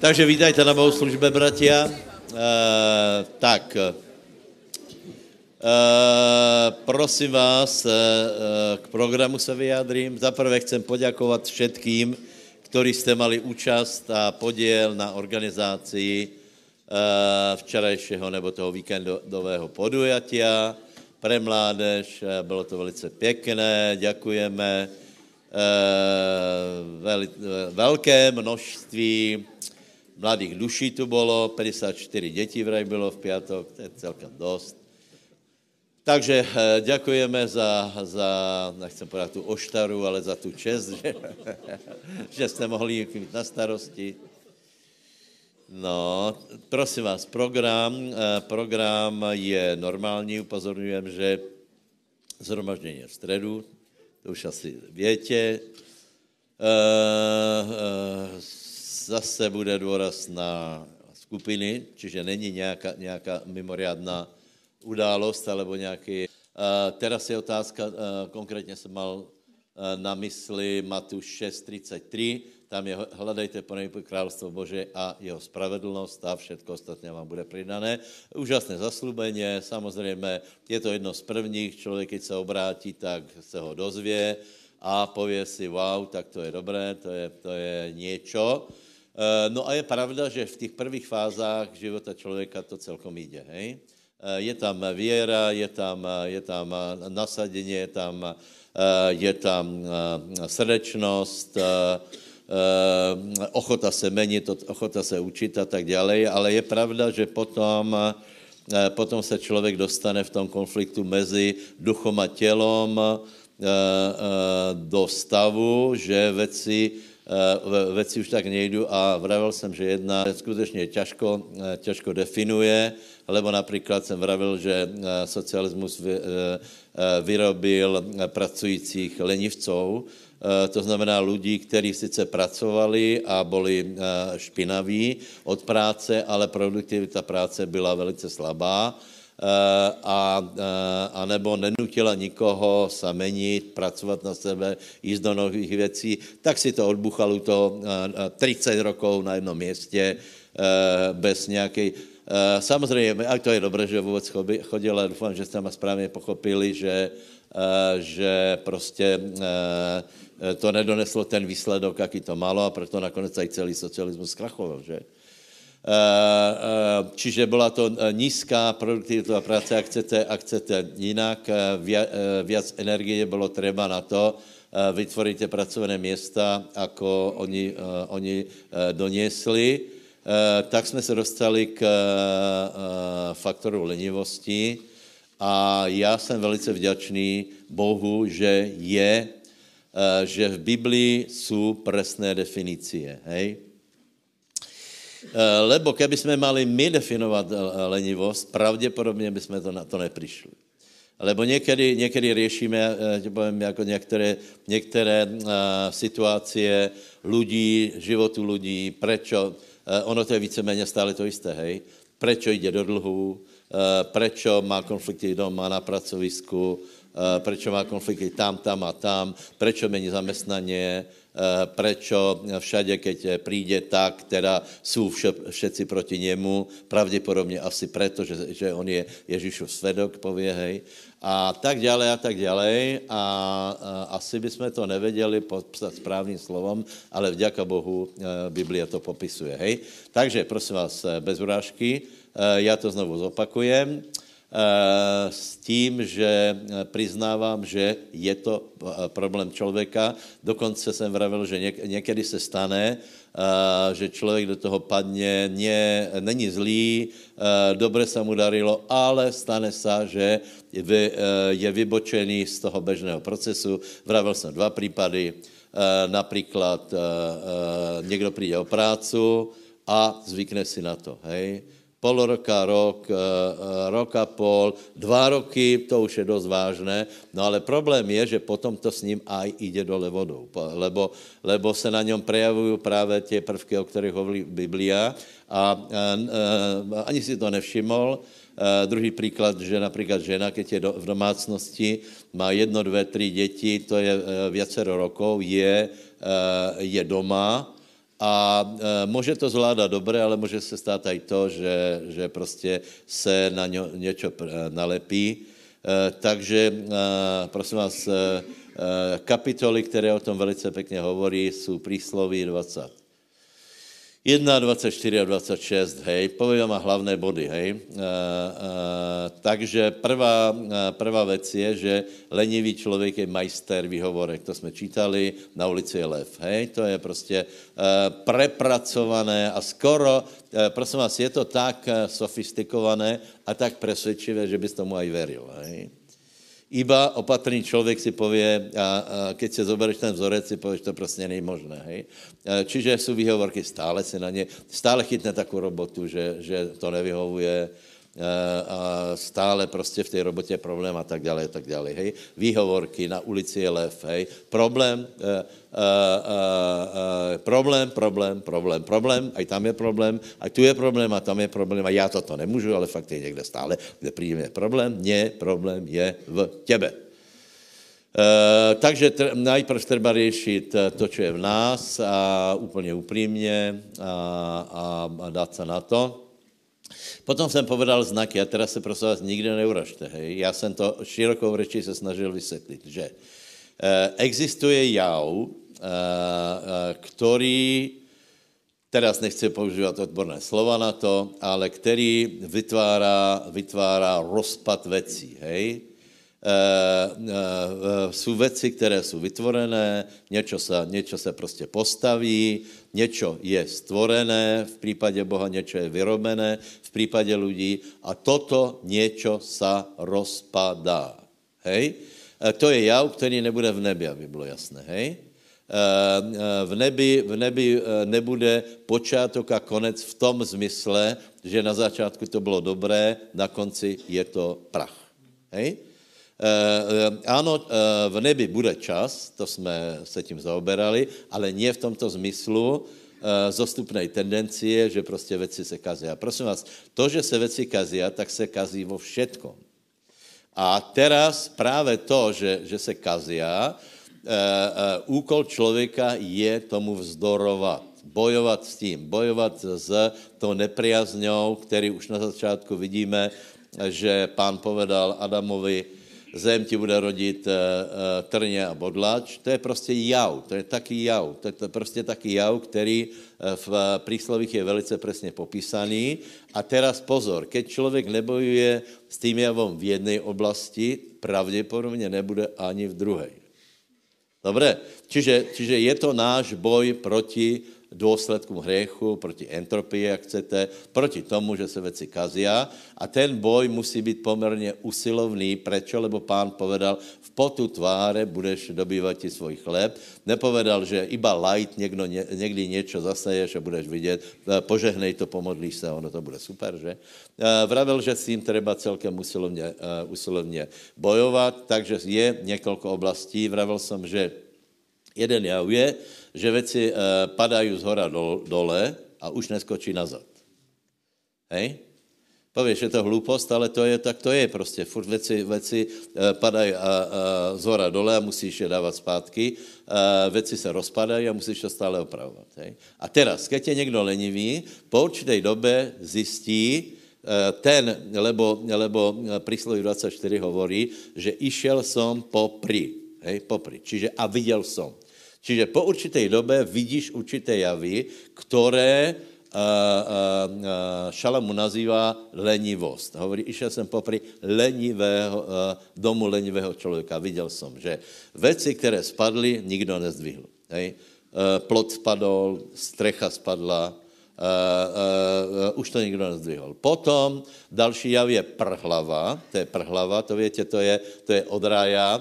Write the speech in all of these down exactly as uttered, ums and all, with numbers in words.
Takže vítajte na bohoslužbe, bratia. E, tak, e, prosím vás, e, k programu sa vyjádrim. Zaprvé chcem poďakovať všetkým, ktorí ste mali účast a podiel na organizácii e, včerajšieho nebo toho víkendového podujatia pre mládež. Bylo to velice pěkné, ďakujeme. E, veli, velké množství mladých duší tu bylo, päťdesiatštyri dětí vraj bylo v piatok, to je celkem dost. Takže ďakujeme za, za nechcem povedať tú oštaru, ale za tú čest, že, že ste mohli byť na starosti. No, prosím vás, program, program je normální, upozorňujem, že zhromaždenie v stredu, to už asi viete. Zase bude dôraz na skupiny, čiže není nejaká, nejaká mimoriadná událost, alebo nějaký... Uh, teraz je otázka, uh, konkrétně jsem mal uh, na mysli Matuš šesť tridsaťtri, tam je hledajte ponejprve kráľstvo Bože a jeho spravedlnost a všetko ostatně vám bude pridané. Úžasné zaslúbenie, samozřejmě je to jedno z prvních, člověk, keď se obrátí, tak se ho dozvě a pově si, wow, tak to je dobré, to je, to je niečo. Uh, no a je pravda, že v těch prvých fázách života člověka to celkom jde, hej? Je tam viera, je tam, je tam nasadenie, je tam, je tam srdečnosť, ochota sa meniť, ochota sa učiť a tak ďalej, ale je pravda, že potom, potom sa človek dostane v tom konfliktu mezi duchom a telom do stavu, že veci, veci už tak nejdu a vravel som, že jedna skutečne ťažko, ťažko definuje, lebo napríklad som vravil, že socializmus vyrobil pracujících lenivcov, to znamená ľudí, ktorí sice pracovali a boli špinaví od práce, ale produktivita práce byla velice slabá a, a nebo nenutila nikoho sa meniť, pracovať na sebe, ísť do nových vecí, tak si to odbuchalo to tridsať rokov na jednom mieste bez nejakej... Uh, samozrejme, aj to je dobré, že vôbec chodil, a dúfam, že ste ma správne pochopili, že, uh, že proste uh, to nedoneslo ten výsledok, aký to malo, a preto nakonec aj celý socializmus skrachoval, že? Uh, uh, čiže bola to nízká produktivita práce, ak chcete, ak chcete inak, uh, via, uh, viac energie bolo treba na to, uh, vytvoriť tie pracovné miesta, ako oni, uh, oni uh, doniesli. Uh, tak jsme se dostali k uh, faktoru lenivosti a já jsem velice vděčný Bohu, že je, uh, že v Biblii jsou presné definice, hej? Uh, lebo keby jsme mali my definovat lenivost, pravděpodobně by jsme to na to neprišli. Lebo někdy, někdy riešíme, tě povím, jako některé, některé uh, situácie ľudí, životu ľudí, prečo... Ono to je víceméně stále to isté, hej. Prečo ide do dlhu, prečo má konflikty doma na pracovisku, prečo má konflikty tam, tam a tam, prečo mení zamestnanie, prečo všade, keď príde tak, teda sú všetci proti nemu, pravděpodobně asi preto, že, že on je Ježíšův svedok, povie, hej, a tak ďalej a tak ďalej a, a asi bychom to nevedeli popsat správným slovom, ale vďaka Bohu Biblia to popisuje, hej. Takže prosím vás, bez urážky, já to znovu zopakujem, s tím, že priznávám, že je to problém člověka. Dokonce jsem vravil, že někdy se stane, že člověk do toho padne, nie, není zlý, dobre sa mu darilo, ale stane sa, že je vybočený z toho bežného procesu. Vravil jsem dva prípady, napríklad někdo príde o prácu a zvykne si na to, hej. Pol roka, rok, rok a pol, dva roky, to už je dosť vážné, no ale problém je, že potom to s ním aj ide dole vodou, lebo, lebo sa na ňom prejavujú práve tie prvky, o ktorých hovorí Biblia a, a, a ani si to nevšimol. Uh, druhý príklad, že napríklad žena, keď je do, v domácnosti, má jedno, dve, tri deti, to je uh, viacero rokov, je, uh, je doma, A e, může to zvládat dobře, ale může se stát i to, že, že prostě se na ně něco nalepí. E, takže, e, prosím vás, e, kapitoly, které o tom velice pěkně hovorí, jsou Prísloví dvadsaťjeden, dvadsaťštyri a dvadsaťšesť, hej. Poviem vám hlavné body, hej. E, e, takže prvá, prvá vec je, že lenivý človek je majster výhovorek. To sme čítali, na ulici je lev, hej. To je prostě e, prepracované a skoro, e, prosím vás, je to tak sofistikované a tak presvedčivé, že by si tomu aj veril, hej. Iba opatrný človek si povie, a, a keď si zoberieš ten vzorec, si povieš, to proste nie je možné, hej. Čiže sú výhovorky, stále si na ne, stále chytne takú robotu, že, že to nevyhovuje, a stále proste v tej robote je problém a tak ďalej, a tak ďalej, hej. Výhovorky, na ulici je lev, hej. Problém, a, a, a, a, problém, problém, problém, problém, aj tam je problém, aj tu je problém, a tam je problém, a ja toto nemôžu, ale fakt je niekde stále, kde príjme problém, nie, problém je v tebe. Uh, takže tr- najprv treba riešiť to, čo je v nás a úplne úprimne a, a, a dať sa na to. Potom som povedal znaky a teraz sa prosím vás nikdy neuražte. Hej. Ja som to širokou rečí sa snažil vysvetliť, že uh, existuje jav, uh, uh, ktorý, teraz nechcem používať odborné slova na to, ale ktorý vytvára, vytvára rozpad vecí, hej. E, e, e, sú veci, ktoré sú vytvorené, niečo sa, niečo sa proste postaví, niečo je stvorené, v prípade Boha niečo je vyrobené, v prípade ľudí a toto niečo sa rozpadá. Hej? E, to je jav, ktorý nebude v nebi, aby bolo jasné. Hej? E, e, v nebi, v nebi e, nebude počiatok a konec v tom zmysle, že na začiatku to bolo dobré, na konci je to prach. Hej? E, áno, e, v nebi bude čas, to sme sa tím zaoberali, ale nie v tomto zmyslu e, zostupnej tendencie, že proste veci se kazia. Prosím vás, to, že se veci kazia, tak se kazí vo všetkom. A teraz práve to, že, že se kazia, e, e, úkol človeka je tomu vzdorovať. Bojovať s tím, bojovať s tou nepriazňou, ktorý už na začátku vidíme, že pán povedal Adamovi, zem ti bude rodit e, e, trně a bodlač. To je prostě jav, to je taky jav, to je to prostě taky jav, který v príslovích je velice presne popísaný. A teraz pozor, keď člověk nebojuje s tým javom v jednej oblasti, pravděpodobně nebude ani v druhej. Dobre? Čiže, čiže je to náš boj proti dôsledkom hriechu, proti entropii, ak chcete, proti tomu, že se veci kazia. A ten boj musí byť pomerne usilovný. Prečo? Lebo pán povedal, v potu tváre budeš dobývať ti svoj chleb. Nepovedal, že iba light, niekdo, niekdy niečo zaseješ a budeš vidieť, požehnej to, pomodlíš sa, ono to bude super, že? Vravel, že s tým treba celkem usilovne, usilovne bojovať, takže je niekoľko oblastí. Vravel som, že jeden jav je, že veci e, padajú z hora do, dole a už neskočí nazad. Hej? Povieš, je to hlúpost, ale to je, tak to je proste. Furt veci, veci e, padajú a, a, z hora dole a musíš je dávať zpátky. E, veci sa rozpadajú a musíš to stále opravovať. Hej? A teraz, keď je niekto lenivý, po určitej dobe zistí, ten, lebo, lebo prísloví dvadsaťštyri hovorí, že išiel som popri. Hej, popri. Čiže a videl som. Čiže po určitej dobe vidíš určité javy, ktoré uh, uh, Šalamu nazýva lenivosť. Hovorí, išiel som popri lenivého, uh, domu lenivého človeka. Videl som, že veci, ktoré spadli, nikto nezdvihl. Hej. Uh, plot spadol, strecha spadla, uh, uh, uh, už to nikto nezdvihol. Potom další jav je prhlava. To je prhlava, to viete, to je, to je od rája.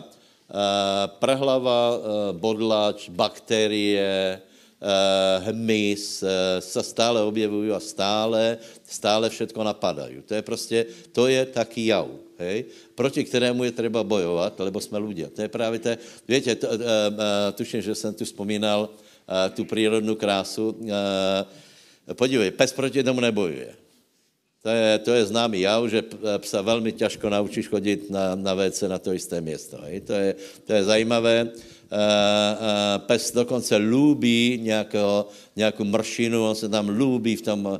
Uh, prhlava, uh, bodlač, bakterie, uh, hmyz uh, sa stále objevujú a stále, stále všetko napadajú. To je proste, to je taký jav, hej, proti ktorému je treba bojovať, lebo sme ľudia. To je práve to, viete, to, uh, uh, tuším, že som tu spomínal uh, tú prírodnú krásu. Uh, podívej, pes proti tomu nebojuje. To je, to je známy jav, že psa veľmi ťažko naučíš chodiť na, na vé cé na to isté miesto. Hej? To je, to je zajímavé. Pes dokonce ľúbí nejakého, nejakú mršinu, on se tam ľúbí v tom,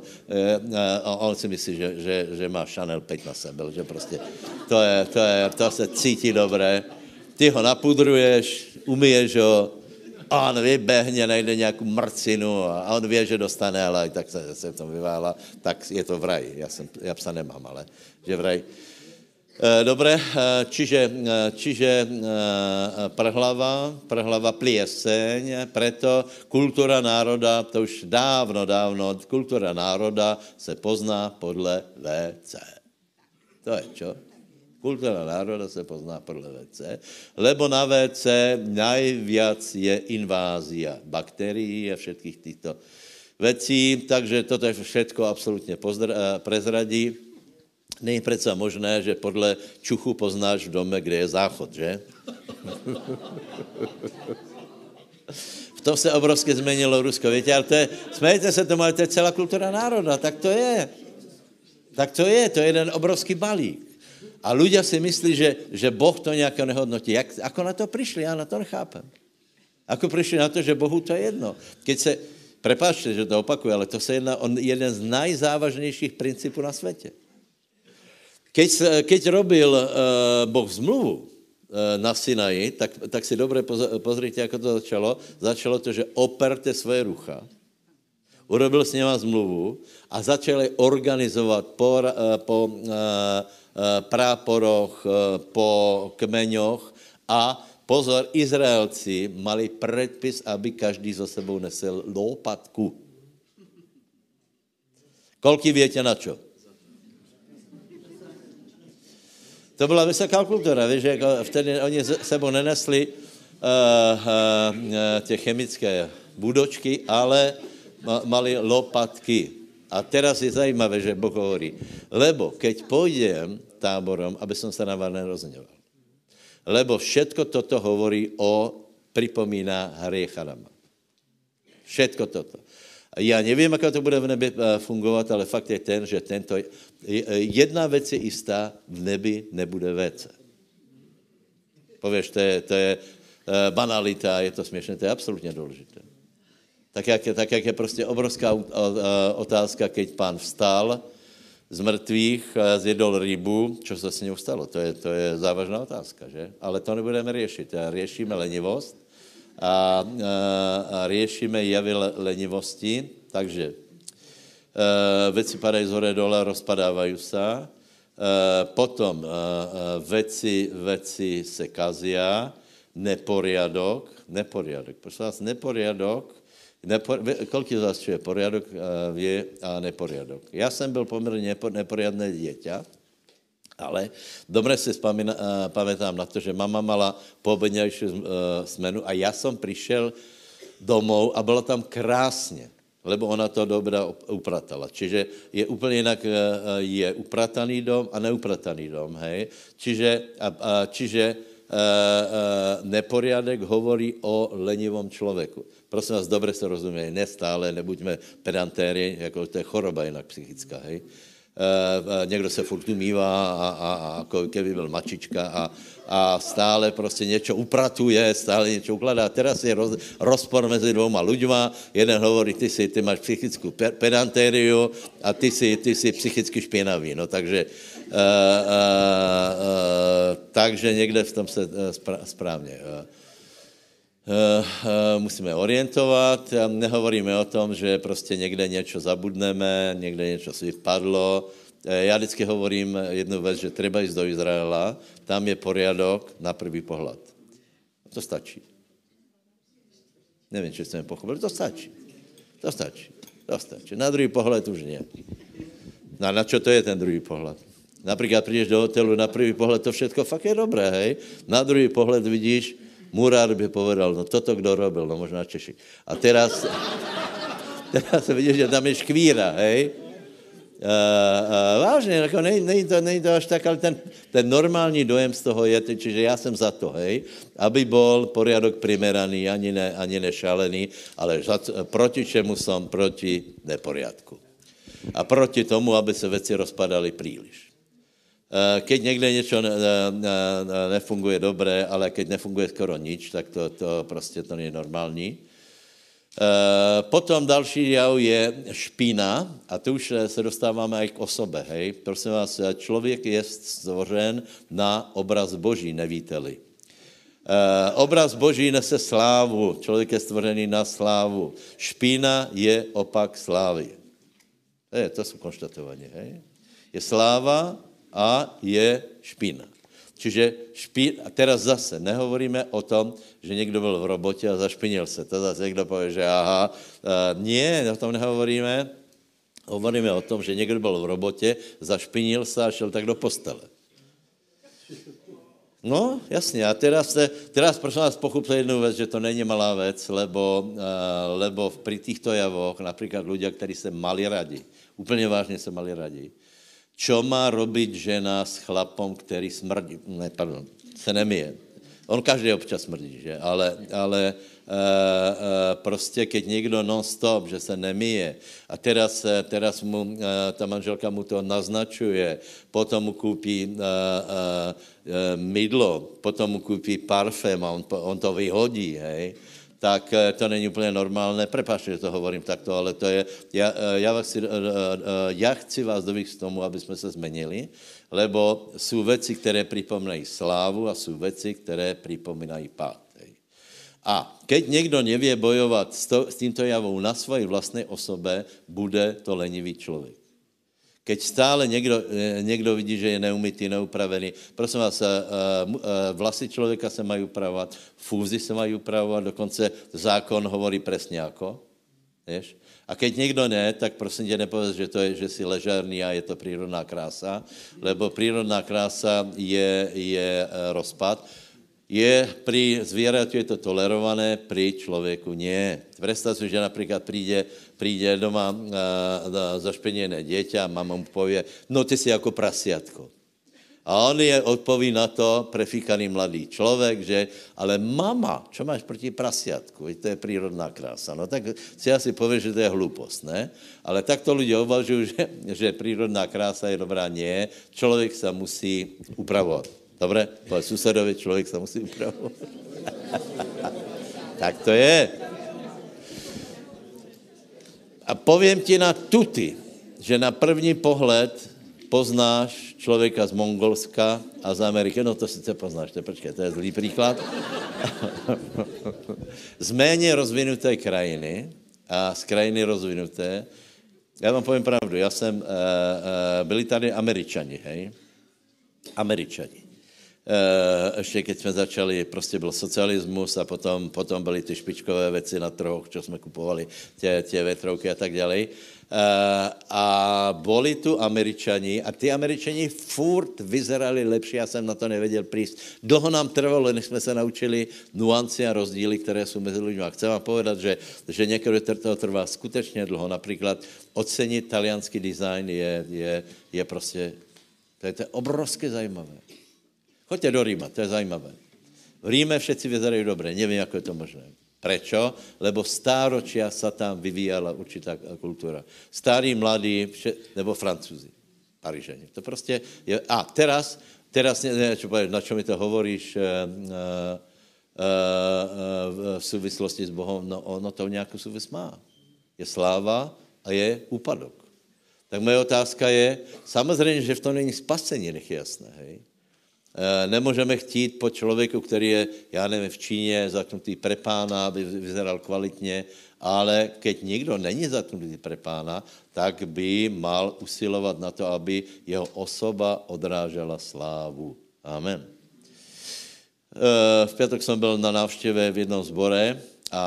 on si myslí, že, že, že má Chanel päť na sebe, že prostě to, je, to, je, to se cítí dobré. Ty ho napudruješ, umyješ ho, a on vybehne, najde nějakou mrcinu a on vie, že dostane, ale i tak se, se v tom vyvála, tak je to v raji. Já, jsem, já psa nemám, ale že v raji. Dobre, čiže, čiže prehlava, prehlava plieseň, preto kultúra národa, to už dávno, dávno, kultúra národa se pozná podle vé cé. To je čo? Kultúra národa se pozná podle vé cé, lebo na vé cé najviac je invázia baktérií a všetkých týchto vecí, takže toto je všetko absolútne pozdra- prezradí. Není predsa možné, že podle čuchu poznáš v dome, kde je záchod, že? V tom se obrovsky zmenilo Rusko. Víte, ale to je, smejte se tomu, ale to je celá kultura národa, tak to je. Tak to je, to je jeden obrovský balík. A ľudia si myslí, že, že Boh to nějakého nehodnotí. Jak, ako na to prišli? Já na to nechápem. Ako prišli na to, že Bohu to je jedno. Keď se, prepáčte, že to opakuje, ale to se jedná o jeden z najzávažnějších principů na světě. Keď, keď robil uh, Boh zmluvu uh, na Sinaji, tak, tak si dobre poz, pozrite, ako to začalo. Začalo to, že operte svoje rucha. Urobil s nima zmluvu a začali organizovať po, uh, po uh, práporoch, uh, po kmeňoch a pozor, Izraelci mali predpis, aby každý so sebou nesel lopatku. Koľký viete na čo? To byla vysoká kultura, víš, že vtedy oni sebou nenesli uh, uh, tě chemické budočky, ale ma, mali lopatky. A teraz je zajímavé, že Boh hovorí, lebo keď pôjdem táborom, aby som sa na vás nerozňoval. Lebo všetko toto hovorí o, pripomína hriech Adama. Všetko toto. Ja neviem, ako to bude v nebi fungovať, ale fakt je ten, že tento, jedna vec je istá, v nebi nebude vé cé. Povieš, to je, to je banalita, je to smiešné, to je absolútne dôležité. Tak jak, tak, jak je proste obrovská otázka, keď pán vstal z mŕtvych, zjedol rybu, čo sa s ňou stalo? To je, to je závažná otázka, že? Ale to nebudeme riešiť. Riešime lenivosť. A, a riešime javy lenivosti, takže e, veci padajú z hore dole, rozpadávajú sa, e, potom e, veci, veci se kazia, neporiadok, neporiadok, prosím vás, neporiadok, nepor, koľký z vás čo je poriadok, e, vie a neporiadok. Ja som byl pomerne neporiadné dieťa, ale dobre si spamina, pamätám na to, že mama mala poobedňajšiu smenu a ja som prišiel domov a bolo tam krásne, lebo ona to dobre upratala. Čiže je úplne inak, je uprataný dom a neuprataný dom, hej. Čiže, a, a, čiže a, a, neporiadek hovorí o lenivom človeku. Prosím vás, dobre sa rozumie, nestále, nebuďme pedantéri, ako to je choroba inak psychická, hej. Uh, niekto sa furt umýva a, a, a keby byl mačička a, a stále proste niečo upratuje, stále niečo ukladá. Teraz je roz, rozpor mezi dvoma ľuďma. Jeden hovorí, ty, si, ty máš psychickú pedantériu a ty si, ty si psychicky špinavý. No, takže, uh, uh, uh, takže niekde v tom sa spra- správne... Uh. Uh, uh, musíme orientovat. Nehovoríme o tom, že prostě někde něco zabudneme, někde něco si vypadlo. Uh, já vždycky hovorím jednu věc, že treba jít do Izraela, tam je poriadok na prvý pohled. To stačí. Nevím, či jste mě pochopili, to stačí. To stačí, to stačí. Na druhý pohled už nie. Na, na čo to je ten druhý pohled? Například přijdeš do hotelu, na prvý pohled to všetko fakt je dobré, hej? Na druhý pohled vidíš, Murár by povedal, no toto kdo robil, no možná Češi. A teraz, teraz vidíš, že tam je škvíra, hej? Uh, uh, vážne, ako nej, nej to, nej to až tak, ale ten, ten normální dojem z toho je, čiže já jsem za to, hej, aby bol poriadok primeraný, ani, ne, ani nešalený, ale za, proti čemu som? Proti neporiadku. a proti tomu, aby se věci rozpadaly příliš. Keď někde něco nefunguje dobré, ale keď nefunguje skoro nič, tak to, to prostě to není normální. Potom další jav je špína a tu už se dostáváme i k osobe. Hej? Prosím vás, člověk je stvořen na obraz Boží, nevíte-li. Obraz Boží nese slávu, člověk je stvořený na slávu. Špína je opak slávy. Je, to jsou konštatování. Hej? Je sláva a je špína. Čiže špín, a teraz zase nehovoríme o tom, že někdo byl v robotě a zašpinil se. To zase někdo povie, že aha, nie, o tom nehovoríme. Hovoríme o tom, že někdo byl v robotě, zašpinil se a šel tak do postele. No, jasně. A teraz, teraz prosím vás pochopte jednu věc, že to není malá věc, lebo, lebo pri týchto javoch, například ľudia, kteří se mali radi, úplně vážně se mali radi, čo má robiť žena s chlapom, ktorý smrdí, ne, pardon, se nemije. On každý občas smrdí, že? Ale, ale e, e, prostě, keď niekto non-stop, že se nemije a teraz, teraz mu, e, ta manželka mu to naznačuje, potom mu kúpí e, e, mydlo, potom mu kúpí parfém a on, on to vyhodí, hej? Tak to není úplně normálné. Prepáčte, že to hovorím takto, ale to je... Ja, ja, vás, ja chci vás doviesť k tomu, aby sme sa zmenili, lebo sú veci, ktoré pripomínají slávu a sú veci, ktoré pripomínají pád. A keď niekto nevie bojovať s, to, s týmto javou na svojej vlastnej osobe, bude to lenivý človek. Keď stále niekto, niekto vidí, že je neumytý, neupravený. Prosím vás, vlasy človeka sa majú upravovať, fúzy sa majú upravovať, dokonce zákon hovorí presne ako. Vieš? A keď niekto ne, tak prosím ťa nepovedz, že to je, že si ležárny a je to prírodná krása, lebo prírodná krása je, je rozpad. Je, pri zvieraťu je to tolerované, pri človeku nie. Predstav si, že napríklad príde, príde doma e, zašpenené dieťa, mama mu povie, no ty si ako prasiatko. A on je odpoví na to prefíkaný mladý človek, že ale mama, čo máš proti prasiatku? Veď to je prírodná krása. No tak si asi povie, že to je hlúpost, ne? Ale takto ľudia uvažujú, že, že prírodná krása je dobrá, nie. Človek sa musí upravovať. Dobre? Povedz susedovi, človek sa musí upravovať. Tak to je. A poviem ti na tuty, že na první pohled poznáš človeka z Mongolska a z Ameriky. No to sice poznáš, to počkej, to je zlý príklad. Z méně rozvinuté krajiny a z krajiny rozvinuté. Ja vám poviem pravdu, ja som, uh, uh, byli tady Američani, hej? Američani. Uh, ešte keď sme začali, proste byl socializmus a potom, potom byly ty špičkové veci na trhoch, čo sme kupovali, tie, tie vetrovky a tak ďalej. Uh, a boli tu Američani a ty Američani furt vyzerali lepšie, ja som na to nevedel prísť. Dlho nám trvalo, než sme sa naučili nuanci a rozdíly, ktoré sú mezi ľuďmi. A chcem vám povedať, že, že niekedy to trvá skutečne dlho. Napríklad oceniť talianský dizajn je, je, je proste, to je, to je obrovské zajímavé. Choďte do Ríma, to je zajímavé. V Ríme všetci vyzerajú dobre, neviem, ako je to možné. Prečo? Lebo stáročia sa tam vyvíjala určitá kultúra. Starí, mladí, vše, nebo Francúzi, Parížani. To proste je... A teraz, teraz neviem, čo povedať, na čo mi to hovoríš e, e, e, v súvislosti s Bohom, no ono to nejakú súvis má. Je sláva a je úpadok. Tak moje otázka je, samozrejme, že v tom není spasení, nech je jasné, hej? Nemůžeme chtít po člověku, který je, já nevím, v Číně zatknutý pre pána, aby vyzeral kvalitně, ale keď nikdo není zatknutý pre pána, tak by mal usilovat na to, aby jeho osoba odrážela slávu. Amen. V pátek jsem byl na návštěvě v jednom zbore a, a, a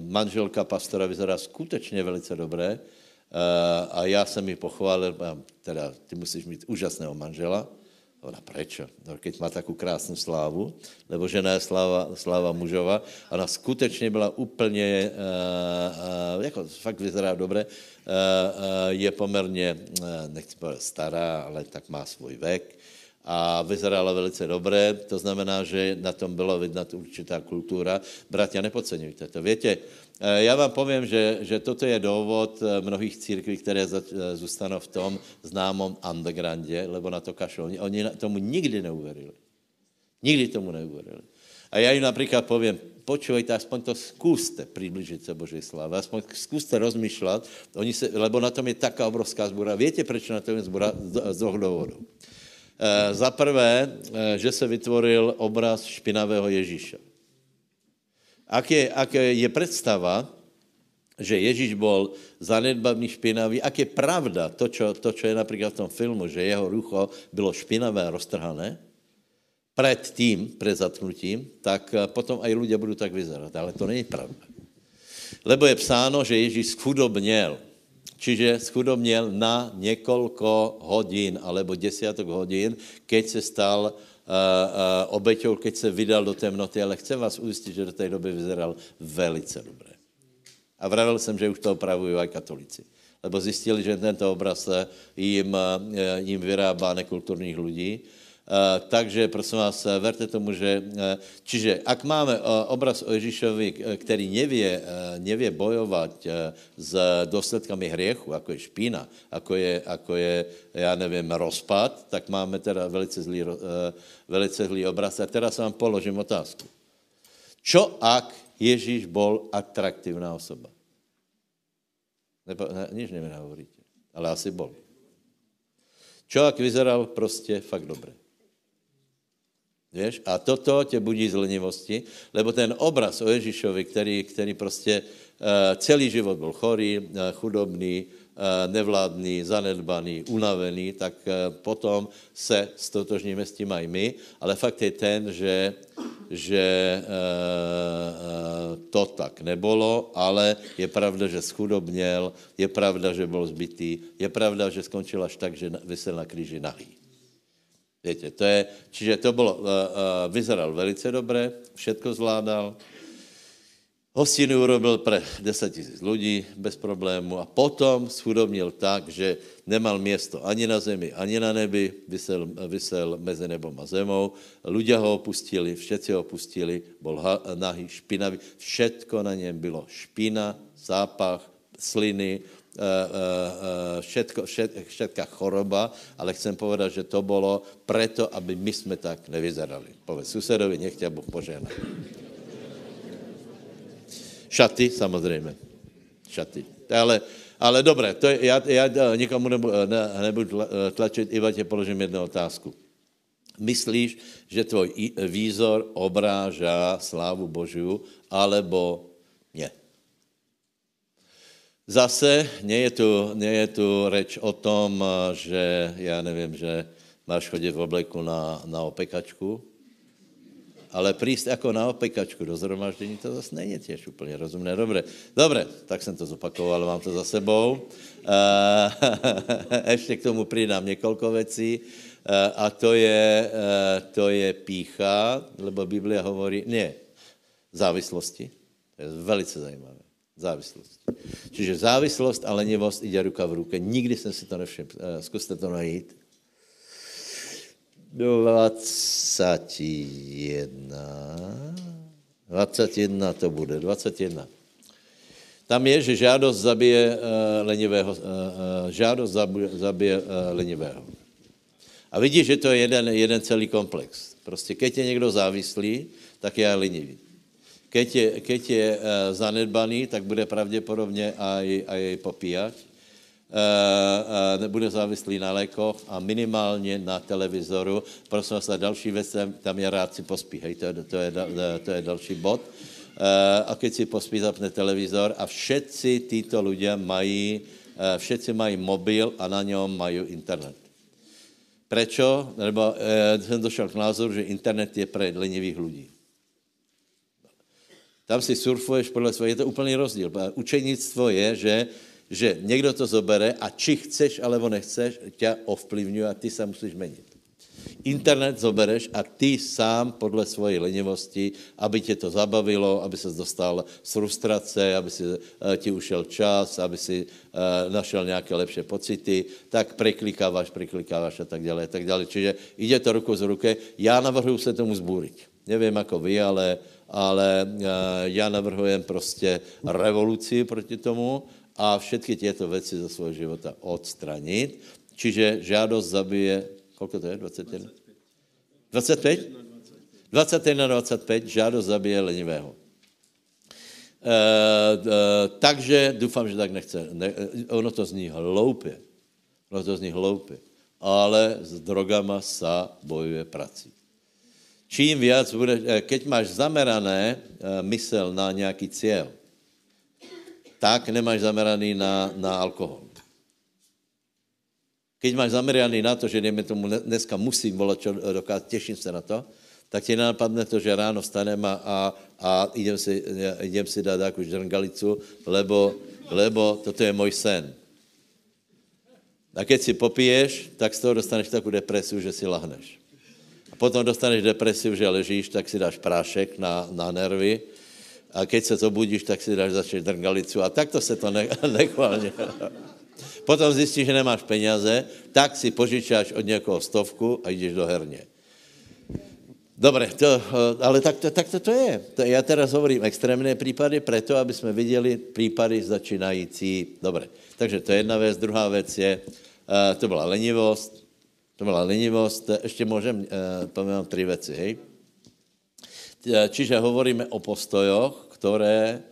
manželka pastora vyzerá skutečně velice dobré a já jsem ji pochválil, teda ty musíš mít úžasného manžela. Ona, prečo? No, keď má takú krásnu slávu, lebo žena je sláva, sláva mužova. Ona skutečne byla úplne, uh, uh, jako fakt vyzerá dobre, uh, uh, je pomerne, uh, nechci povedať stará, ale tak má svoj vek a vyzerala velice dobré. To znamená, že na tom byla vidna určitá kultura. Bratia, nepodceňujte to. Viete, já vám povím, že, že toto je důvod mnohých církví, které zůstanou v tom známom undergroundě, lebo na to kašlou. Oni tomu nikdy neuverili. Nikdy tomu neuverili. A já jim například povím, počúvajte, aspoň to skúste približiť sa Božej sláve, aspoň skúste rozmýšľať, oni se, lebo na tom je taká obrovská zbúra. Viete, prečo na tom je zbúra? Z dvoch dôvodov. E, za prvé, e, že sa vytvoril obraz špinavého Ježíša. Ak je, ak je predstava, že Ježíš bol zanedbavný, špinavý, ak je pravda to čo, to, čo je napríklad v tom filmu, že jeho rucho bylo špinavé a roztrhané, pred tým, pred zatknutím, tak potom aj ľudia budú tak vyzerať. Ale to není pravda. Lebo je psáno, že Ježíš schudobnel. Čiže schudobnel na niekoľko hodín, alebo desiatok hodín, keď sa stal uh, uh, obeťou, keď sa vydal do temnoty. Ale chcem vás uistiť, že do tej doby vyzeral velice dobre. A vravel som, že už to opravujú aj katolíci. Lebo zistili, že tento obraz im, im vyrába nekultúrnych ľudí. Uh, takže, prosím vás, verte tomu, že... Uh, čiže, ak máme uh, obraz o Ježíšovi, který nevie, uh, nevie bojovať uh, s dôsledkami hriechu, ako je špína, ako je, ako je, ja neviem, rozpad, tak máme teda velice zlý, uh, velice zlý obraz. A teraz vám položím otázku. Čo ak Ježíš bol atraktívna osoba? Nepo, ne, nič neviem hovoríte, ale asi bol. Čo ak vyzeral prostě fakt dobre? Vieš? A toto tě budí z lenivosti, lebo ten obraz o Ježíšovi, který, který prostě uh, celý život byl chorý, uh, chudobný, uh, nevládný, zanedbaný, unavený, tak uh, potom se stotožníme s tím aj my, ale fakt je ten, že, že uh, uh, to tak nebolo, ale je pravda, že schudobněl, je pravda, že byl zbytý, je pravda, že skončil až tak, že visel na kríži nahý. Viete, to je, čiže to bolo, uh, uh, vyzeral velice dobre, všetko zvládal. Hostinu urobil pre desaťtisíc ľudí bez problému a potom schudobnil tak, že nemal miesto ani na zemi, ani na nebi, vysel, vysel mezi nebom a zemou. Ľudia ho opustili, všetci ho opustili, bol ha- nahý, špinavý, všetko na něm bylo. Špina, zápach, sliny, všetko, všetká choroba, ale chcem povedať, že to bolo preto, aby my sme tak nevyzerali. Povedz susedovi, nech ťa Boh požehná. Šaty, samozrejme. Šaty. Ale, ale dobre, to je, ja, ja nikomu nebu, ne, nebudu tlačiť, iba te položím jednu otázku. Myslíš, že tvoj výzor obráža slávu Božiu, alebo nie? Zase nie je, tu, nie je tu reč o tom, že ja neviem, že máš chodiť v obleku na, na opekačku, ale prísť ako na opekačku do zhromaždení, to zase nie je tiež úplne rozumné. Dobre, dobre, tak som to zopakoval, mám to za sebou. Ešte k tomu pridám niekoľko vecí a to je, to je pýcha, lebo Biblia hovorí, nie, závislosti, to je velice zajímavé. Závislosť. Čiže závislosť a lenivosť ide ruka v ruke. Nikdy som si to nevšiml. Skúste to najít. dvadsaťjeden to bude. dvadsaťjeden Tam je, že žiadosť zabije lenivého. Žiadosť zabije lenivého. A vidíš, že to je jeden, jeden celý komplex. Proste keď je niekto závislý, tak je aj lenivý. Keď je, keď je uh, zanedbaný, tak bude pravděpodobně aj, aj popíjať. Uh, uh, bude závislý na lékoch a minimálně na televizoru. Prosím vás, další věc, tam je rád si pospí. Hej, to, to, je, to je další bod. Uh, a keď si pospí, zapne televizor a všetci títo ľudia mají, uh, všetci mají mobil a na ňom mají internet. Prečo? Lebo uh, jsem došel k názoru, že internet je pre lenivých ľudí. Tam si surfuješ podľa svojho, je to úplný rozdiel. Učeníctvo je, že, že niekto to zobere a či chceš, alebo nechceš, ťa ovplyvňuje a ty sa musíš meniť. Internet zobereš a ty sám podle svojej lenivosti, aby tě to zabavilo, aby ses dostal z frustrace, aby si ti ušel čas, aby si našel nějaké lepší pocity, tak preklikáváš, preklikáváš a tak dále, a tak dále. Čiže ide to ruku z ruky. Já navrhuji se tomu zbúriť. Nevím, ako vy, ale, ale já navrhujem prostě revoluci proti tomu a všetky tieto veci ze svojho života odstranit. Čiže žádost zabije, koľko to je? dvadsaťjeden? dvadsaťpäť? dvadsaťjeden na dvadsaťpäť žádost zabije lenivého. E, e, takže doufám, že tak nechce. Ne, ono to zní hloupě. Ono to zní hloupě. Ale s drogama sa bojuje prací. Čím viac bude, keď máš zamerané mysel na nějaký cieľ, tak nemáš zameraný na, na alkohol. Keď máš zameraný na to, že dejme tomu, dneska musím volať, čo dokázať, teším sa na to, tak ti nenapadne to, že ráno vstanem a, a, a idem, si, idem si dať takú žrngalicu, lebo, lebo toto je môj sen. A keď si popiješ, tak z toho dostaneš takú depresiu, že si lahneš. A potom dostaneš depresiu, že ležíš, tak si dáš prášek na, na nervy a keď sa zobudíš, tak si dáš začať žrngalicu a takto sa to ne, nechválne. Potom zjistíš, že nemáš peniaze, tak si požičáš od niekoho stovku a ideš do hernie. Dobre, to, ale tak, tak to, to je. To, ja teraz hovorím extrémne prípady, preto, aby sme videli prípady začínající. Dobre, takže to je jedna vec. Druhá vec je, uh, to bola lenivosť. To bola lenivosť. Ešte môžem, uh, pomínam tri veci, hej. Čiže hovoríme o postojoch, ktoré...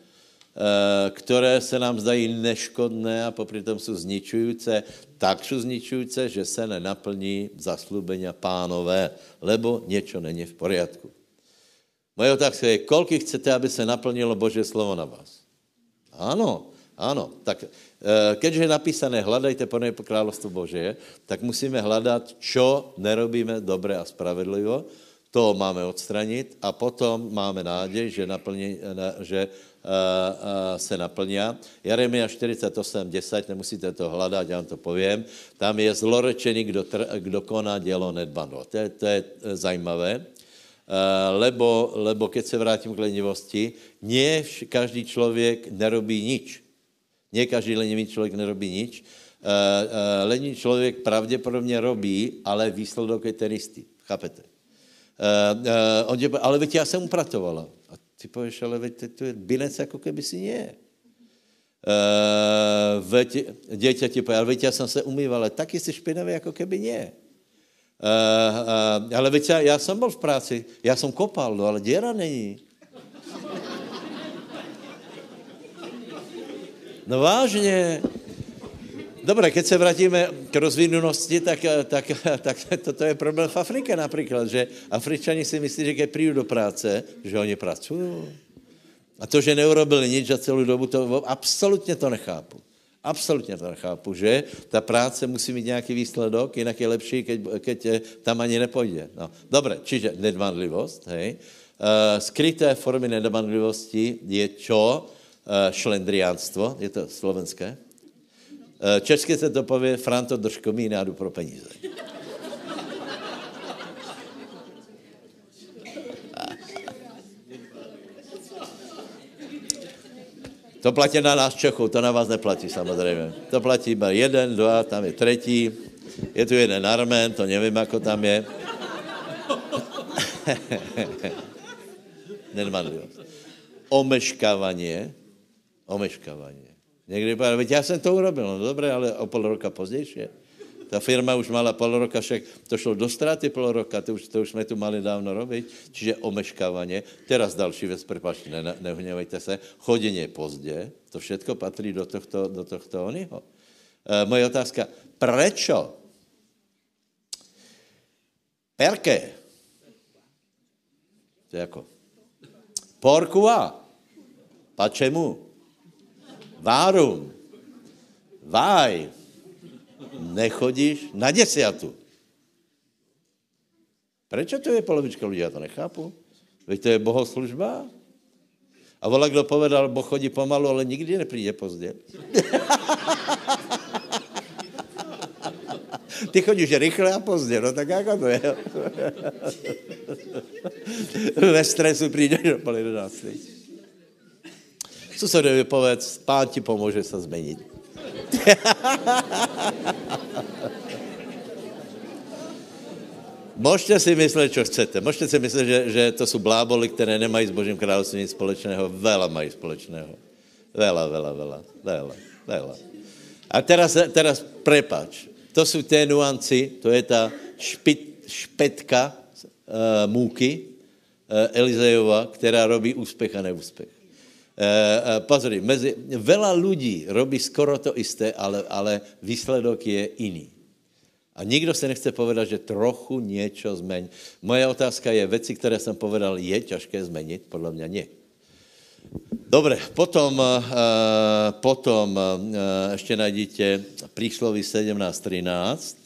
které se nám zdají neškodné a popritom jsou zničujúce, tak jsou zničujúce, že se nenaplní zaslúbenia pánové, lebo niečo není v poriadku. Moje otázka je, koľko chcete, aby se naplnilo Božie slovo na vás? Áno, áno. Tak, keďže je napísané, hľadajte po nej po kráľovstvu Božie, tak musíme hľadať, čo nerobíme dobre a spravedlivo, to máme odstranit a potom máme nádej, že, naplní, že se naplňá. Jeremia štyridsaťosem desať, nemusíte to hľadať, já vám to povím. Tam je zlorečený, kdo, tr, kdo koná dělo nedbano. To je, to je zajímavé, lebo, lebo keď se vrátím k lenivosti, nie každý člověk nerobí nič. Nie každý lenivý člověk nerobí nič. Lenivý člověk pravděpodobně robí, ale výsledok je ten istý. Chápete? On je, ale veď já jsem upratovala. Ty povieš, ale veď to je binec, ako keby si nie. Uh, veď, dieťa ti povie, ale veď ja som sa umýval, ale taký si špinavý, ako keby nie. Uh, uh, ale veď ja, ja som bol v práci, ja som kopal, no ale diera není. No vážne. Dobre, keď sa vrátime k rozvinulosti, tak, tak, tak toto je problém v Afrike napríklad, že Afričani si myslí, že keď prídu do práce, že oni pracujú. A to, že neurobili nič za celú dobu, to absolútne to nechápu. Absolutně to nechápu, že ta práce musí mít nějaký výsledok, jinak je lepší, keď, keď tam ani nepojde. No. Dobre, čiže nedbanlivost, hej. Skryté formy nedbanlivosti je čo? Šlendriánstvo, je to slovenské. Česky se to pově, Franto, drž komín, já jdu pro peníze. To platí na nás Čechů, to na vás neplatí samozřejmě. To platí iba jeden, dva, tam je tretí, je tu jeden Armen, to nevím, ako tam je. Nedbanlivost. Omeškávanie, omeškávanie. Niekde povedal, veď ja som to urobil, no dobre, ale o pol roka pozdejšie. Tá firma už mala pol roka, však to šlo do straty pol roka, to už, to už sme tu mali dávno robiť, čiže omeškávanie. Teraz další vec, prepáčte, ne, neuhnevajte sa, chodenie pozde, to všetko patrí do tohto, do tohto oného. E, moja otázka, prečo? Perché? To je ako? Porkua. Pačemu? Várum, váj, nechodíš na desiatu. Prečo to je polovička ľudí? Ja to nechápu. Veď to je bohoslužba. A volá, kdo povedal, Boh chodí pomalu, ale nikdy nepríde pozdě. Ty chodíš rychle a pozdě, no tak jako to je. Ve stresu prídeš do poli jedenáctej. Susedovi povedz, pán ti pomôže sa zmeniť. Môžete si myslet, čo chcete. Môžete si myslet, že, že to sú bláboli, ktoré nemají s Božím kráľovstvom nic společného. Veľa mají společného. Veľa, veľa, veľa, veľa, veľa. A teraz, teraz prepáč. To sú tie nuanci, to je tá špit, špetka uh, múky uh, Elizejova, ktorá robí úspech a neúspech. Uh, uh, pozri, mezi, veľa ľudí robí skoro to isté, ale, ale výsledok je iný. A nikdo se nechce povedať, že trochu niečo zmeň. Moja otázka je, veci, ktoré som povedal, je ťažké zmeniť? Podľa mňa nie. Dobre, potom, uh, potom uh, ešte nájdete Prísloví sedemnásť trinásť.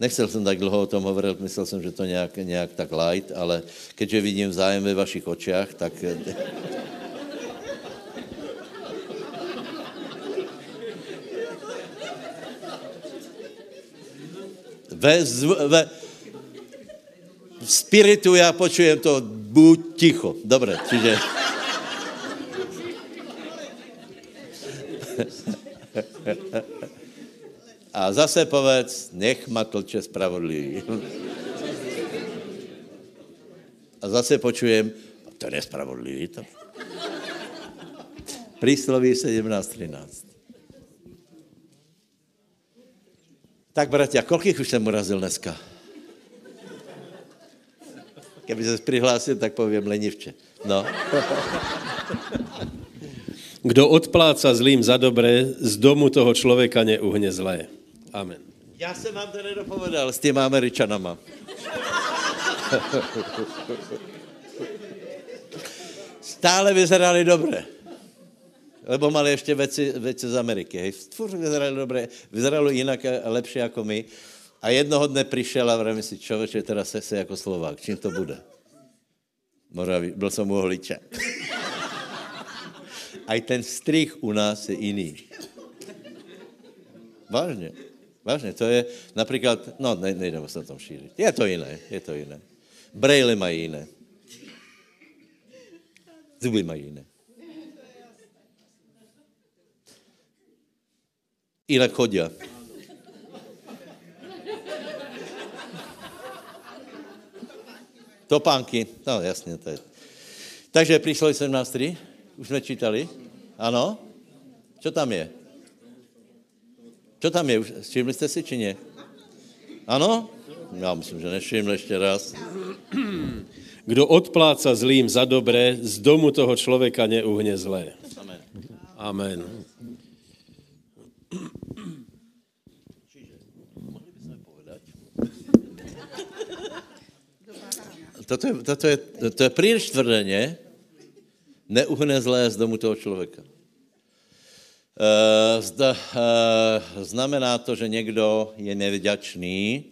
Nechcel som tak dlho o tom hovoril, myslel som, že to nejak, nejak tak light, ale keďže vidím zájem ve vašich očiach, tak... ve, ve... V spiritu ja počujem to, buď ticho. Dobre, čiže... A zase povedz, nech ma tlče spravodlivý. A zase počujem, to je nespravodlivý to. Prísloví sedemnásť trinásť. Tak, bratia, koľkých už som urazil dneska? Keby som prihlásil, tak poviem lenivče. No. Kdo odpláca zlým za dobré, z domu toho človeka neuhne zlé. Amen. Ja som vám to nedopovedal s tým Američanama. Stále vyzerali dobre. Lebo mali ešte veci, veci z Ameriky. Hej. Furt vyzerali dobre. Vyzeralo inak a lepšie ako my. A jednoho dne prišiel a vravím si, človeče, teraz se ako Slovák. Čím to bude? Moraví, byl som uhličák. Aj ten strih u nás je iný. Vážne. Vážne, to je napríklad... No, ne, nejdeme sa o tom šíriť. Je to iné, je to iné. Brejle majú iné. Zuby majú iné. Inak chodia. Topánky. No, jasne, to je. Takže prišlo sedemnásť tri. Už sme čítali? Ano? Čo tam je? Čo tam je? Už všimli ste si, či nie? Ano? Ja myslím, že nevšimli ešte raz. Kdo odpláca zlým za dobré, z domu toho človeka neuhne zlé. Amen. Amen. Čiže, mohli by sme povedať? Toto je, toto je, toto je príliš tvrdé, nie? Neuhne zlé z domu toho človeka. Znamená to, že někdo je nevďačný.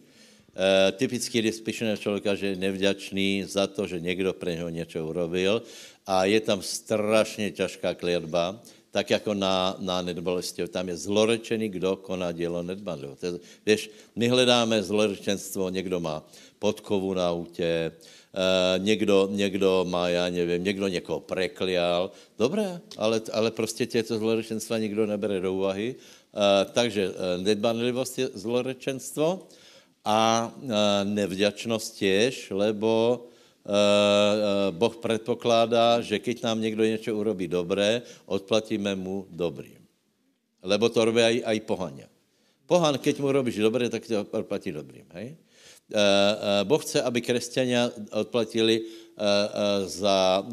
Typicky dispičeného člověka, že je nevďačný za to, že někdo pre něho něco urobil. A je tam strašně ťažká kliatba, tak jako na, na nedbalosti. Tam je zlorečený, kdo koná dělo nedbanlivo. Když my hledáme zlorečenstvo, někdo má podkovu na autě, Uh, někdo, někdo má, já nevím, někdo někoho preklial. Dobré, ale, ale prostě těto zlorečenstva nikdo nebere do úvahy. Uh, takže uh, nedbanlivost je zlorečenstvo a uh, nevďačnost těž, lebo uh, uh, Boh předpokládá, že keď nám někdo něco urobí dobré, odplatíme mu dobrým. Lebo to robí aj, aj pohaně. Pohan, keď mu robíš dobré, tak to odplatí dobrým, hej? Boh chce, aby kresťania odplatili za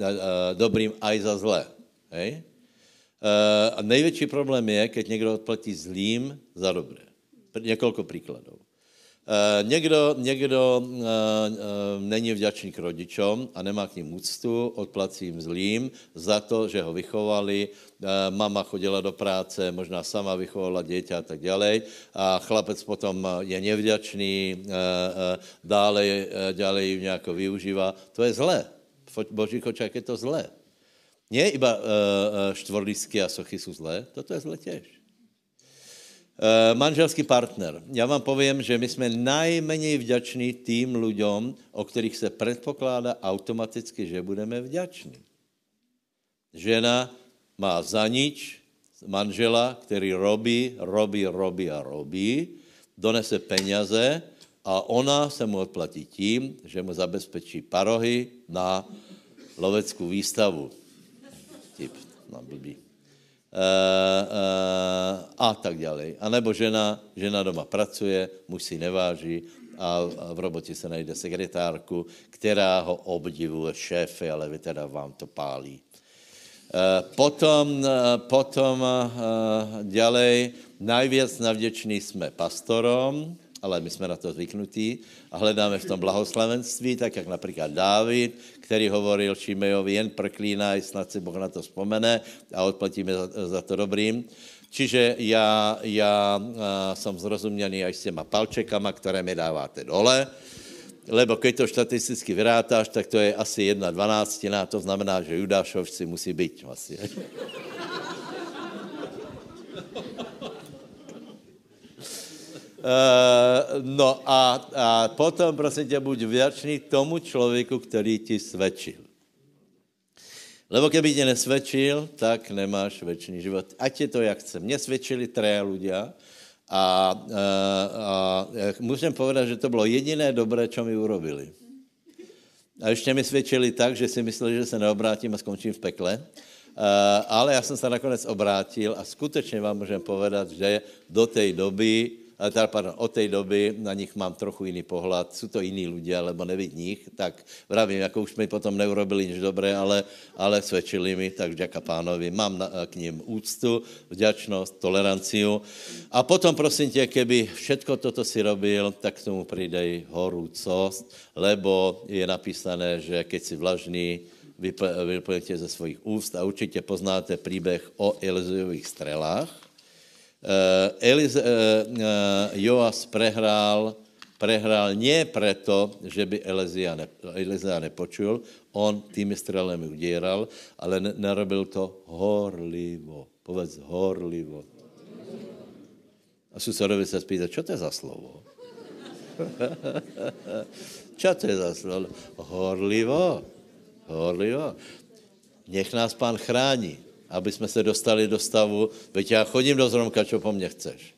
dobrým aj za zlé. Hej? A největší problém je, keď někdo odplatí zlým za dobré. Několik příkladů. Někdo, někdo není vďačný k rodičům a nemá k nim úctu, odplatí jim zlým za to, že ho vychovali, mama chodila do práce, možná sama vychovala dieťa a tak ďalej. A chlapec potom je nevďačný, dále, dále ju nejako využíva. To je zlé. V Božích očách je to zlé. Nie iba štvorlístky a sochy sú zlé, toto je zlé tiež. manželský partner. Ja vám poviem, že my sme najmenej vďační tým ľuďom, o ktorých se predpokládá automaticky, že budeme vďační. Žena má za nič manžela, který robí, robí, robí a robí, donese peněze a ona se mu odplatí tím, že mu zabezpečí parohy na loveckou výstavu. Tip, na blbý. Uh, uh, a tak ďalej. A nebo žena, žena doma pracuje, muž si neváží a, a v robote se najde sekretárku, která ho obdivuje, šéfe, ale vy teda vám to pálí. Uh, potom uh, potom uh, ďalej, najviac navděční jsme pastorom, ale my jsme na to zvyknutí a hledáme v tom blahoslavenství, tak jak například Dávid, který hovoril Šimejovi, jen proklínaj, snad si Boh na to vzpomene a odplatíme za, za to dobrým. Čiže já, já jsem zrozuměný až s těma palčekama, které mi dáváte dole, lebo keď to statisticky vyrátáš, tak to je asi jedna dvanáctina, to znamená, že Judášovci musí být vlastně. Uh, no a, a potom, prosím tě, buď vďačný tomu člověku, který ti svedčil. Lebo keby tě nesvedčil, tak nemáš večný život. Ať je to, jak chce. Mně svedčili treja ľudia a, a, a musím povedať, že to bylo jediné dobré, čo mi urobili. A ještě mi svedčili tak, že si mysleli, že se neobrátím a skončím v pekle. Uh, ale já jsem se nakonec obrátil a skutečně vám můžem povedať, že do té doby Teda, pardon, od tej doby na nich mám trochu iný pohľad, sú to iní ľudia, lebo nevidím ich, tak vravím, ako už mi potom neurobili nič dobré, ale, ale svedčili mi, tak vďaka pánovi. Mám na, k ním úctu, vďačnosť, toleranciu. A potom, prosím te, keby všetko toto si robil, tak k tomu pridej horúcosť, lebo je napísané, že keď si vlažný, vyplňte ze svojich úst a určite poznáte príbeh o Elizeových strelách. Uh, Elize, uh, uh, Joas prehrál, prehrál nie preto, že by Elizea ne, nepočul, on tými strelami udieral, ale ne, narobil to horlivo. Povedz horlivo. A susedovi sa spýta, čo to je za slovo? Čo to je za slovo? Horlivo. Horlivo. Nech nás pán chrání, aby jsme se dostali do stavu, veď já chodím do Zromka, čo po mně chceš.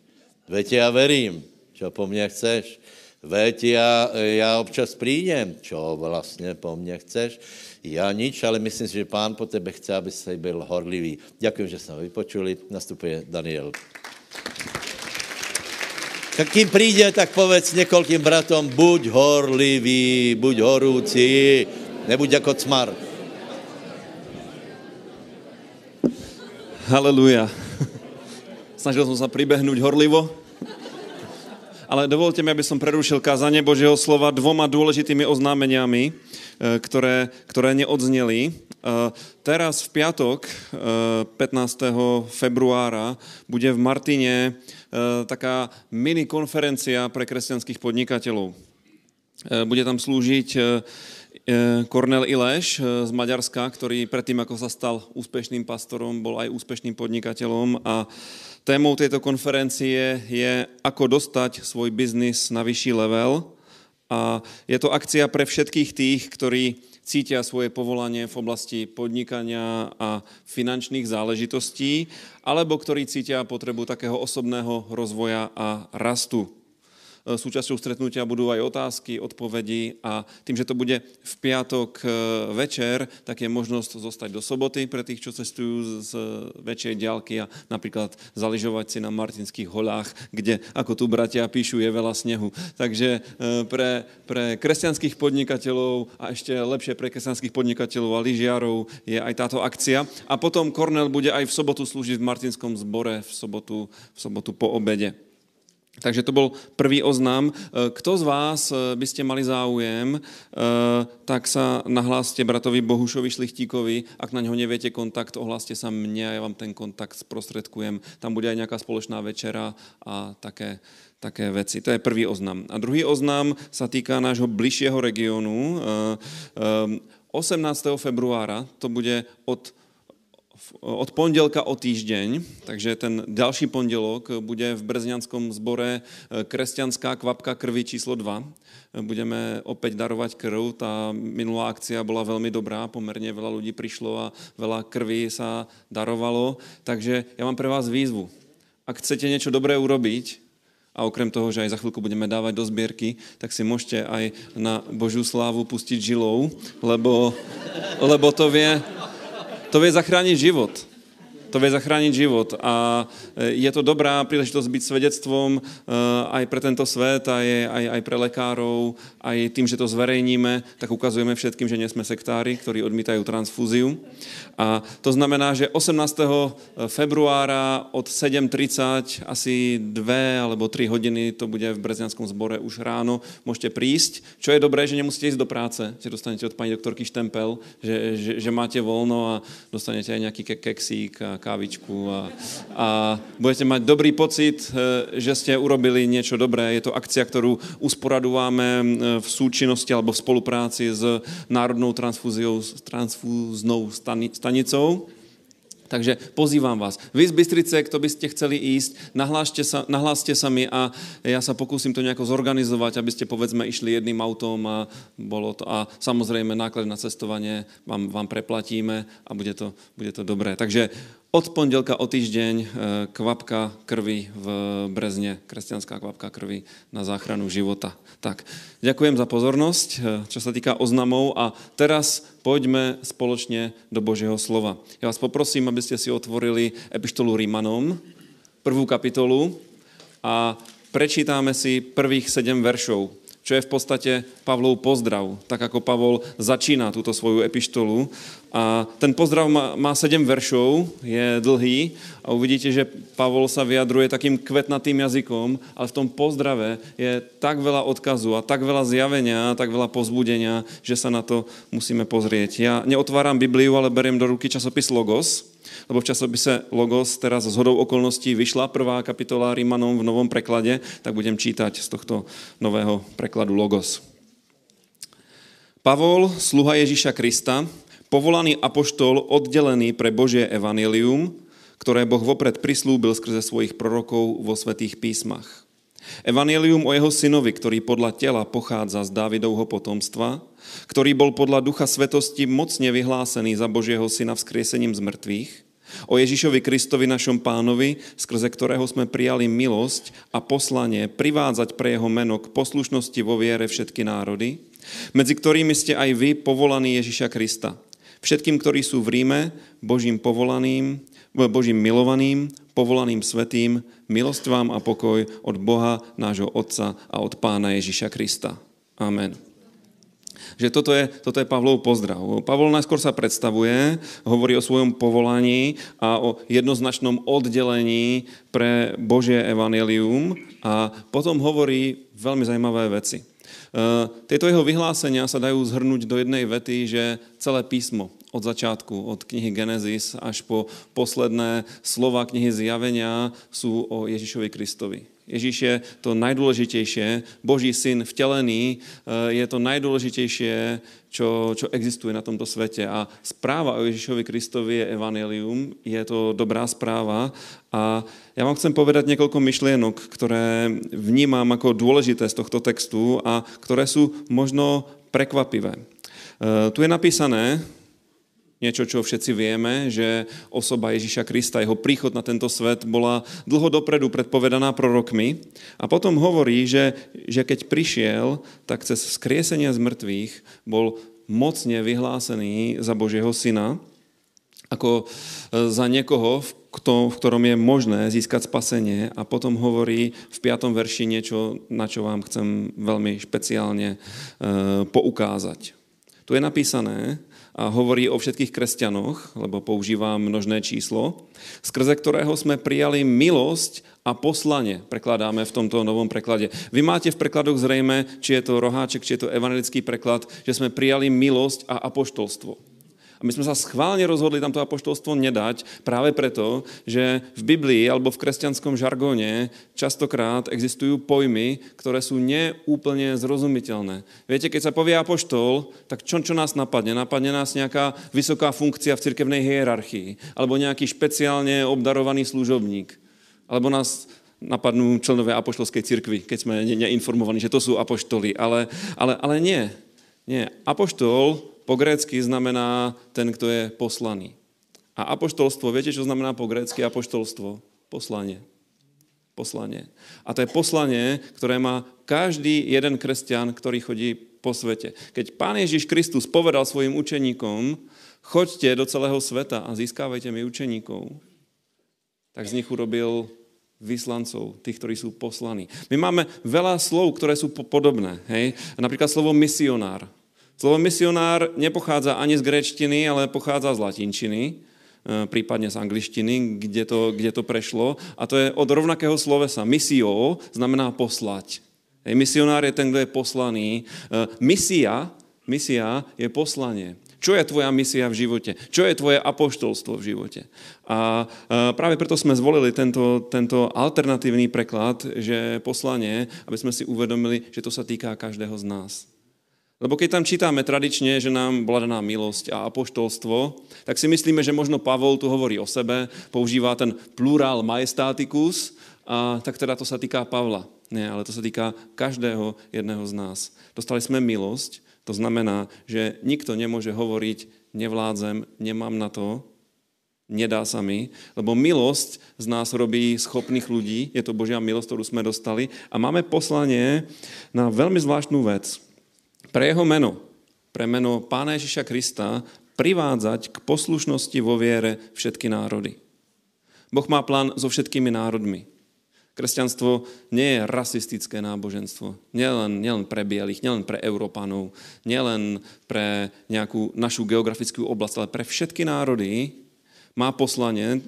Veď já verím, čo po mně chceš. Veď já, já občas prídem, čo vlastně po mně chceš. Já nič, ale myslím si, že pán po tebe chce, aby si byl horlivý. Ďakujem, že jsme vypočuli. Nastupuje Daniel. Tak kým príde, tak povedz několikým bratom, buď horlivý, buď horúci, nebuď jako cmar. Halelúja. Snažil som sa pribehnúť horlivo, ale dovolte mi, aby som prerušil kázanie Božieho slova dvoma dôležitými oznámeniami, ktoré, ktoré neodzneli. Teraz v piatok, pätnásteho februára, bude v Martine taká mini konferencia pre kresťanských podnikateľov. Bude tam slúžiť Kornel Ileš z Maďarska, ktorý predtým, ako sa stal úspešným pastorom, bol aj úspešným podnikateľom a témou tejto konferencie je ako dostať svoj biznis na vyšší level a je to akcia pre všetkých tých, ktorí cítia svoje povolanie v oblasti podnikania a finančných záležitostí alebo ktorí cítia potrebu takého osobného rozvoja a rastu. Súčasťou stretnutia budú aj otázky, odpovedi a tým, že to bude v piatok večer, tak je možnosť zostať do soboty pre tých, čo cestujú z väčšej diaľky a napríklad zaližovať si na Martinských holách, kde, ako tu bratia píšu, je veľa snehu. Takže pre, pre kresťanských podnikateľov a ešte lepšie pre kresťanských podnikateľov a lyžiarov je aj táto akcia. A potom Kornel bude aj v sobotu slúžiť v Martinskom zbore v sobotu, v sobotu po obede. Takže to bol prvý oznám. Kto z vás by ste mali záujem, tak sa nahláste bratovi Bohušovi Šlichtíkovi. Ak na ňo neviete kontakt, ohláste sa mne a ja vám ten kontakt sprostredkujem. Tam bude aj nejaká spoločná večera a také, také veci. To je prvý oznám. A druhý oznám sa týka nášho bližšieho regiónu. osemnásteho februára to bude od od pondelka o týždeň, takže ten ďalší pondelok bude v Brzňanskom zbore kresťanská kvapka krvi číslo dva. Budeme opäť darovať krv. Tá minulá akcia bola veľmi dobrá, pomerne veľa ľudí prišlo a veľa krvi sa darovalo. Takže ja mám pre vás výzvu. Ak chcete niečo dobré urobiť, a okrem toho, že aj za chvíľku budeme dávať do zbierky, tak si môžete aj na Božiu slávu pustiť žilou, lebo, lebo to vie... To vie zachrániť život. To vie zachrániť život. A je to dobrá príležitosť byť svedectvom aj pre tento svet, aj, aj, aj pre lekárov, aj tým, že to zverejníme, tak ukazujeme všetkým, že nie sme sektári, ktorí odmítajú transfúziu. A to znamená, že osemnásteho februára od sedem tridsať asi dve alebo tri hodiny to bude v Brzňanskom zbore už ráno. Môžete prísť. Čo je dobré, že nemusíte ísť do práce. Že dostanete od pani doktorky štempel, že, že, že máte voľno a dostanete aj nejaký ke- keksík a kávičku a, a budete mať dobrý pocit, že ste urobili niečo dobré. Je to akcia, ktorú usporadujeme v súčinnosti alebo v spolupráci s Národnou transfúziou, s transfúznou stani, stanicou. Takže pozývam vás. Vy z Bystrice, kto by ste chceli ísť, nahláste sa, nahláste sa mi a ja sa pokúsim to nejako zorganizovať, aby ste povedzme išli jedným autom a bolo to. A samozrejme náklad na cestovanie vám, vám preplatíme a bude to, bude to dobré. Takže od pondelka o týždeň kvapka krvi v Brezne, kresťanská kvapka krvi na záchranu života. Tak, ďakujem za pozornosť, čo sa týka oznamov a teraz poďme spoločne do Božieho slova. Ja vás poprosím, aby ste si otvorili Epištolu Rímanom, prvú kapitolu a prečítame si prvých sedem veršov, čo je v podstate Pavlov pozdrav, tak ako Pavol začína túto svoju epištolu. A ten pozdrav má, má sedem veršov, je dlhý a uvidíte, že Pavol sa vyjadruje takým kvetnatým jazykom, ale v tom pozdrave je tak veľa odkazu a tak veľa zjavenia, tak veľa povzbudenia, že sa na to musíme pozrieť. Ja neotváram Bibliu, ale beriem do ruky časopis Logos, lebo v časopise Logos teraz zhodou okolností vyšla prvá kapitola Rímanom v novom preklade, tak budem čítať z tohto nového prekladu Logos. Pavol, sluha Ježíša Krista, povolaný apoštol, oddelený pre Božie evanjelium, ktoré Boh vopred prislúbil skrze svojich prorokov vo svätých písmach. Evanjelium o jeho synovi, ktorý podľa tela pochádza z Dávidovho potomstva, ktorý bol podľa ducha svetosti mocne vyhlásený za Božieho syna vzkriesením z mŕtvych, o Ježišovi Kristovi našom pánovi, skrze ktorého sme prijali milosť a poslanie privádzať pre jeho meno k poslušnosti vo viere všetky národy, medzi ktorými ste aj vy povolaní Ježiša Krista. Všetkým, ktorí sú v Ríme, Božím povolaným, Božím milovaným, povolaným svätým, milosť vám a pokoj od Boha, nášho Otca a od Pána Ježiša Krista. Amen. Že toto je, toto je Pavlov pozdrav. Pavol najskôr sa predstavuje, hovorí o svojom povolaní a o jednoznačnom oddelení pre Božie evanjelium a potom hovorí veľmi zaujímavé veci. Tieto jeho vyhlásenia sa dajú zhrnúť do jednej vety, že celé písmo od začiatku, od knihy Genesis až po posledné slova knihy Zjavenia sú o Ježišovi Kristovi. Ježíš je to najdôležitejšie, Boží syn vtelený je to najdôležitejšie, čo, čo existuje na tomto svete. A správa o Ježišovi Kristovi je evanjelium, je to dobrá správa. A ja vám chcem povedať niekoľko myšlienok, ktoré vnímam ako dôležité z tohto textu a ktoré sú možno prekvapivé. Tu je napísané niečo, čo všetci vieme, že osoba Ježíša Krista, jeho príchod na tento svet bola dlho dopredu predpovedaná prorokmi a potom hovorí, že, že keď prišiel, tak cez vzkriesenie z mŕtvych bol mocne vyhlásený za Božieho syna, ako za niekoho, v ktorom je možné získať spasenie a potom hovorí v piatom verši niečo, na čo vám chcem veľmi špeciálne poukázať. Tu je napísané, a hovorí o všetkých kresťanoch, lebo používam množné číslo, skrze ktorého sme prijali milosť a poslanie, prekladáme v tomto novom preklade. Vy máte v prekladoch zrejme, či je to Roháček, či je to evanjelický preklad, že sme prijali milosť a apoštolstvo. A my sme sa schválne rozhodli tam to apoštolstvo nedať práve preto, že v Biblii alebo v kresťanskom žargóne častokrát existujú pojmy, ktoré sú neúplne zrozumiteľné. Viete, keď sa povie apoštol, tak čo, čo nás napadne? Napadne nás nejaká vysoká funkcia v cirkevnej hierarchii alebo nejaký špeciálne obdarovaný služobník. Alebo nás napadnú členovia apoštolskej cirkvi, keď sme neinformovaní, že to sú apoštoli. Ale, ale, ale nie. Nie. Apoštol po grécky znamená ten, kto je poslaný. A apoštolstvo, viete, čo znamená po grécky apoštolstvo? Poslanie. Poslanie. A to je poslanie, ktoré má každý jeden kresťan, ktorý chodí po svete. Keď Pán Ježíš Kristus povedal svojim učeníkom, choďte do celého sveta a získávajte mi učeníkov, tak z nich urobil vyslancov, tých, ktorí sú poslaní. My máme veľa slov, ktoré sú podobné. Hej? Napríklad slovo misionár. Slovo misionár nepochádza ani z gréčtiny, ale pochádza z latinčiny, prípadne z angličtiny, kde to, kde to prešlo. A to je od rovnakého slovesa. Misio znamená poslať. Hej, misionár je ten, kto je poslaný. Misia, misia je poslanie. Čo je tvoja misia v živote? Čo je tvoje apoštolstvo v živote? A práve preto sme zvolili tento, tento alternatívny preklad, že poslanie, aby sme si uvedomili, že to sa týka každého z nás. Lebo keď tam čítame tradične, že nám bola daná milosť a apoštolstvo, tak si myslíme, že možno Pavol tu hovorí o sebe, používa ten plurál majestaticus, a tak teda to sa týka Pavla. Nie, ale to sa týka každého jedného z nás. Dostali sme milosť, to znamená, že nikto nemôže hovoriť nevládzem, nemám na to, nedá sa mi, lebo milosť z nás robí schopných ľudí, je to Božia milosť, ktorú sme dostali a máme poslanie na veľmi zvláštnu vec. Pre jeho meno, pre meno Pána Ježiša Krista privádzať k poslušnosti vo viere všetky národy. Boh má plán so všetkými národmi. Kresťanstvo nie je rasistické náboženstvo. Nielen, nielen pre bielých, nielen pre Európanov, nielen pre nejakú našu geografickú oblasť, ale pre všetky národy má poslanie,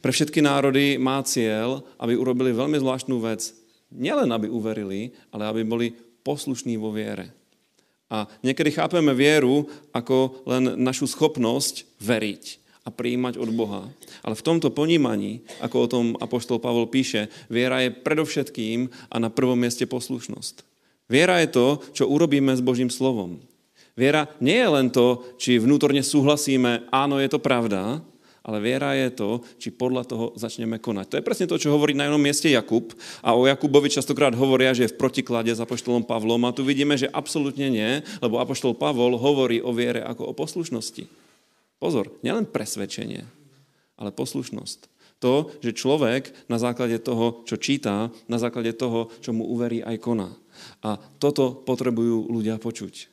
pre všetky národy má cieľ, aby urobili veľmi zvláštnu vec. Nielen aby uverili, ale aby boli poslušní vo viere. A niekedy chápeme vieru ako len našu schopnosť veriť a prijímať od Boha. Ale v tomto ponímaní, ako o tom apoštol Pavol píše, viera je predovšetkým a na prvom mieste poslušnosť. Viera je to, čo urobíme s Božím slovom. Viera nie je len to, či vnútorne súhlasíme, áno, je to pravda, ale viera je to, či podľa toho začneme konať. To je presne to, čo hovorí na jednom mieste Jakub. A o Jakubovi častokrát hovoria, že je v protiklade s apoštolom Pavlom. A tu vidíme, že absolútne nie, lebo apoštol Pavol hovorí o viere ako o poslušnosti. Pozor, nielen presvedčenie, ale poslušnosť. To, že človek na základe toho, čo číta, na základe toho, čo mu uverí, aj koná. A toto potrebujú ľudia počuť.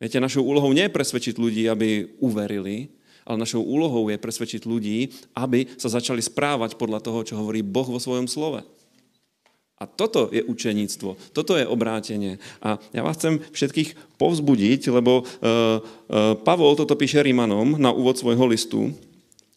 Viete, našou úlohou nie je presvedčiť ľudí, aby uverili, ale našou úlohou je presvedčiť ľudí, aby sa začali správať podľa toho, čo hovorí Boh vo svojom slove. A toto je učeníctvo, toto je obrátenie. A ja vás chcem všetkých povzbudiť, lebo e, e, Pavol toto píše Rímanom na úvod svojho listu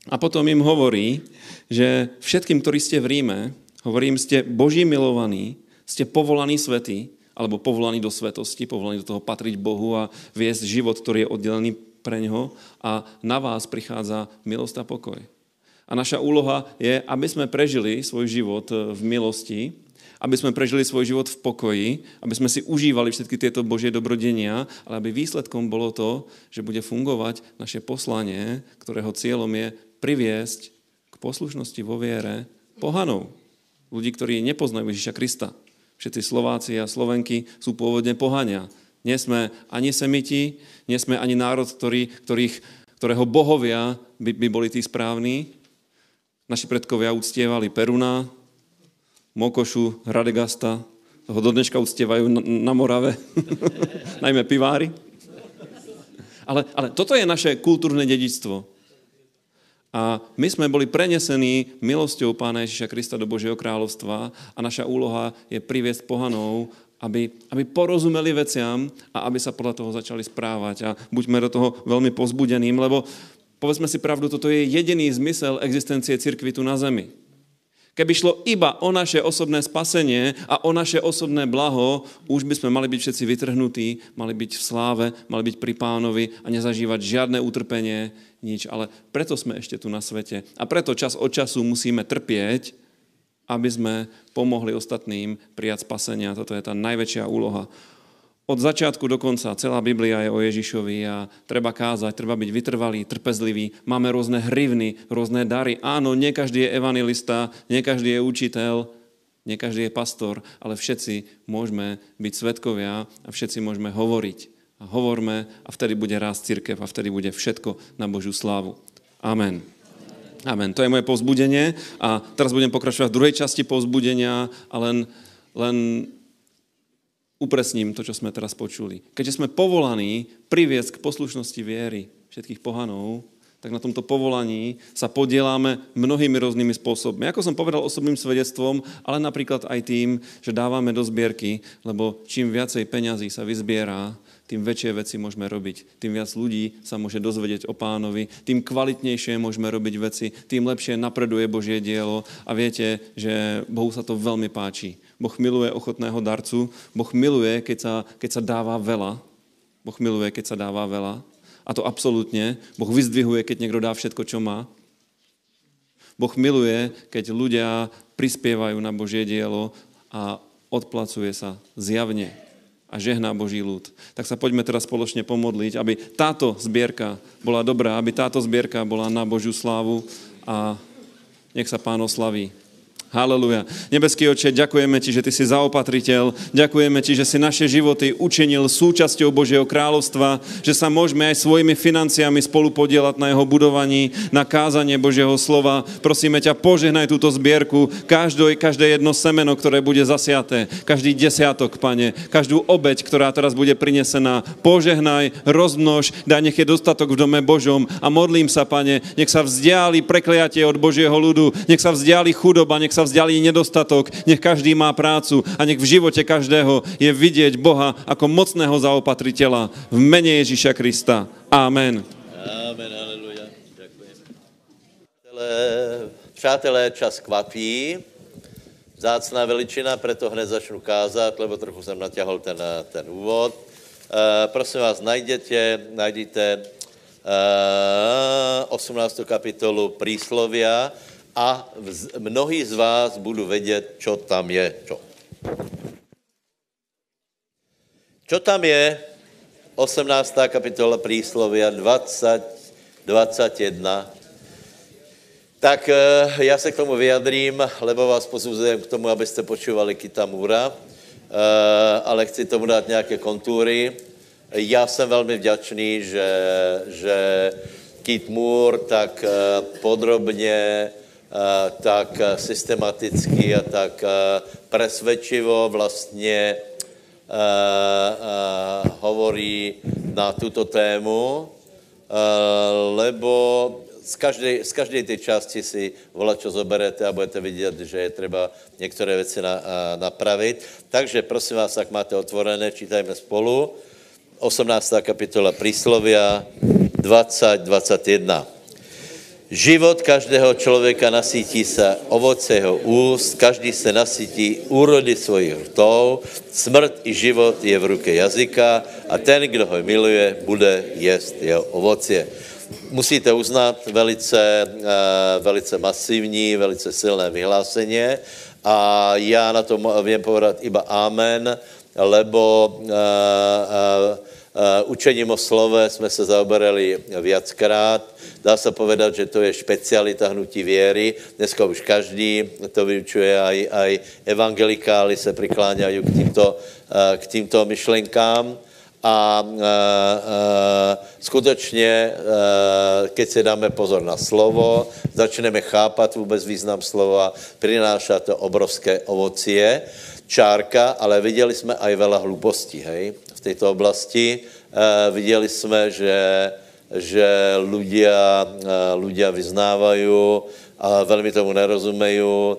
a potom im hovorí, že všetkým, ktorí ste v Ríme, hovorím, ste Boží milovaní, ste povolaní svätí, alebo povolaní do svetosti, povolaní do toho patriť Bohu a viesť život, ktorý je oddelený pre ňoho a na vás prichádza milosť a pokoj. A naša úloha je, aby sme prežili svoj život v milosti, aby sme prežili svoj život v pokoji, aby sme si užívali všetky tieto Božie dobrodenia, ale aby výsledkom bolo to, že bude fungovať naše poslanie, ktorého cieľom je priviesť k poslušnosti vo viere pohanov. Ľudí, ktorí nepoznajú Ježiša Krista. Všetci Slováci a Slovenky sú pôvodne pohania. Nie sme ani semiti, nie sme ani národ, ktorý, ktorých, ktorého bohovia by, by boli tí správni. Naši predkovia uctievali Peruna, Mokošu, Radegasta, toho do dneška uctievajú na, na Morave, najmä pivári. Ale, ale toto je naše kultúrne dedičstvo. A my sme boli prenesení milosťou Pána Ježiša Krista do Božieho kráľovstva a naša úloha je priviesť pohanov, Aby, aby porozumeli veciam a aby sa podľa toho začali správať. A buďme do toho veľmi povzbudeným, lebo povedzme si pravdu, toto je jediný zmysel existencie cirkvi tu na zemi. Keby šlo iba o naše osobné spasenie a o naše osobné blaho, už by sme mali byť všetci vytrhnutí, mali byť v sláve, mali byť pri Pánovi a nezažívať žiadne utrpenie, nič. Ale preto sme ešte tu na svete. A preto čas od času musíme trpieť, aby sme pomohli ostatným prijať spasenia. Toto je tá najväčšia úloha. Od začiatku do konca celá Biblia je o Ježišovi a treba kázať, treba byť vytrvalý, trpezlivý. Máme rôzne hryvny, rôzne dary. Áno, nie každý je evanjelista, nie každý je učiteľ, nie každý je pastor, ale všetci môžeme byť svedkovia a všetci môžeme hovoriť. A hovorme a vtedy bude rásť cirkev a vtedy bude všetko na Božiu slávu. Amen. Amen. To je moje povzbudenie a teraz budem pokračovať v druhej časti povzbudenia a len, len upresním to, čo sme teraz počuli. Keďže sme povolaní priviesť k poslušnosti viery všetkých pohanov, tak na tomto povolaní sa podieláme mnohými rôznymi spôsobmi. Ako som povedal, osobným svedectvom, ale napríklad aj tým, že dávame do zbierky, lebo čím viacej peňazí sa vyzbierá, tým väčšie veci môžeme robiť, tým viac ľudí sa môže dozvedieť o Pánovi, tým kvalitnejšie môžeme robiť veci, tým lepšie napreduje Božie dielo a viete, že Bohu sa to veľmi páči. Boh miluje ochotného darcu, Boh miluje, keď sa, keď sa dáva veľa. Boh miluje, keď sa dáva veľa. A to absolútne. Boh vyzdvihuje, keď niekto dá všetko, čo má. Boh miluje, keď ľudia prispievajú na Božie dielo a odplacuje sa zjavne a žehná Boží ľud. Tak sa poďme teraz spoločne pomodliť, aby táto zbierka bola dobrá, aby táto zbierka bola na Božiu slávu a nech sa Pán oslaví. Haleluja. Nebeský Otče, ďakujeme Ti, že Ty si zaopatriteľ, ďakujeme Ti, že si naše životy učinil súčasťou Božieho kráľovstva, že sa môžeme aj svojimi financiami spolupodielať na jeho budovaní, na kázanie Božieho slova. Prosíme ťa, požehnaj túto zbierku, každé, každé jedno semeno, ktoré bude zasiaté, každý desiatok, Pane, každú obeť, ktorá teraz bude prinesená, požehnaj, rozmnož, daj, nech je dostatok v dome Božom a modlím sa, Pane, nech sa vzdiali prekliatie od Božieho ľudu, nech sa vzdiali chudoba, nech sa sa vzdialí nedostatok, nech každý má prácu a nech v živote každého je vidieť Boha ako mocného zaopatriteľa v mene Ježíša Krista. Amen. Amen, aleluja. Ďakujeme. Přátelé, čas kvapí. Vzácná veličina, preto hned začnu kázať, lebo trochu som naťahol ten, ten úvod. E, prosím vás, najdete, najdete e, osemnástu kapitolu Príslovia, a vz, mnohí z vás budou vědět, čo tam je. Čo? Čo tam je? osemnásta kapitola Príslovia dvadsať, dvadsaťjeden. Tak já se k tomu vyjadrím, lebo vás pozvuzím k tomu, abyste počúvali Kitamura, ale chci tomu dát nějaké kontúry. Já jsem velmi vděčný, že, že Keith Moore tak podrobně, tak systematicky a tak presvedčivo vlastně uh, uh, hovorí na tuto tému, uh, lebo z každej, z každej tej časti si volačo zoberete a budete vidět, že je třeba některé věci na, uh, napravit. Takže prosím vás, jak máte otvorené, čítajme spolu. osemnásta kapitola Príslovia dvadsať, dvadsaťjeden. Život každého člověka nasítí se ovoce jeho úst, každý se nasítí úrody svojich rtov, smrt i život je v ruce jazyka a ten, kdo ho miluje, bude jíst jeho ovoce. Musíte uznat velice, velice masivní, velice silné vyhlásení a já na to vím povedat iba amen, lebo učením o slove jsme se zaoberali viackrát. Dá se povedat, že to je špecialita hnutí věry. Dneska už každý to vyučuje, aj, aj evangelikáli se prikláňají k týmto, k týmto myšlenkám. A e, e, skutečně, e, keď si dáme pozor na slovo, začneme chápat vůbec význam slova, přináší to obrovské ovocie, čárka, ale viděli jsme aj veľa hlúpostí, hej? V této oblasti. E, viděli jsme, že že ľudia, ľudia vyznávajú a velmi tomu nerozumejú,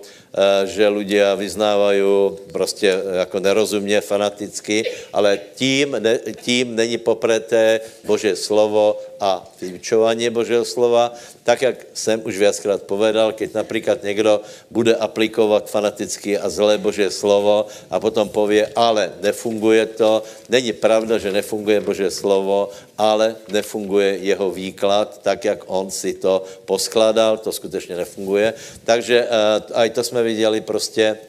že ľudia vyznávajú prostě jako nerozumně, fanaticky, ale tím, ne, tím není popreté Božie slovo a vyučovanie Božieho slova. Tak, jak jsem už viackrát povedal, keď napríklad někdo bude aplikovat fanaticky a zlé Božie slovo a potom povie, ale nefunguje to, není pravda, že nefunguje Božie slovo, ale nefunguje jeho výklad, tak, jak on si to poskládal, to skutečně nefunguje. Takže aj to jsme viděli prostě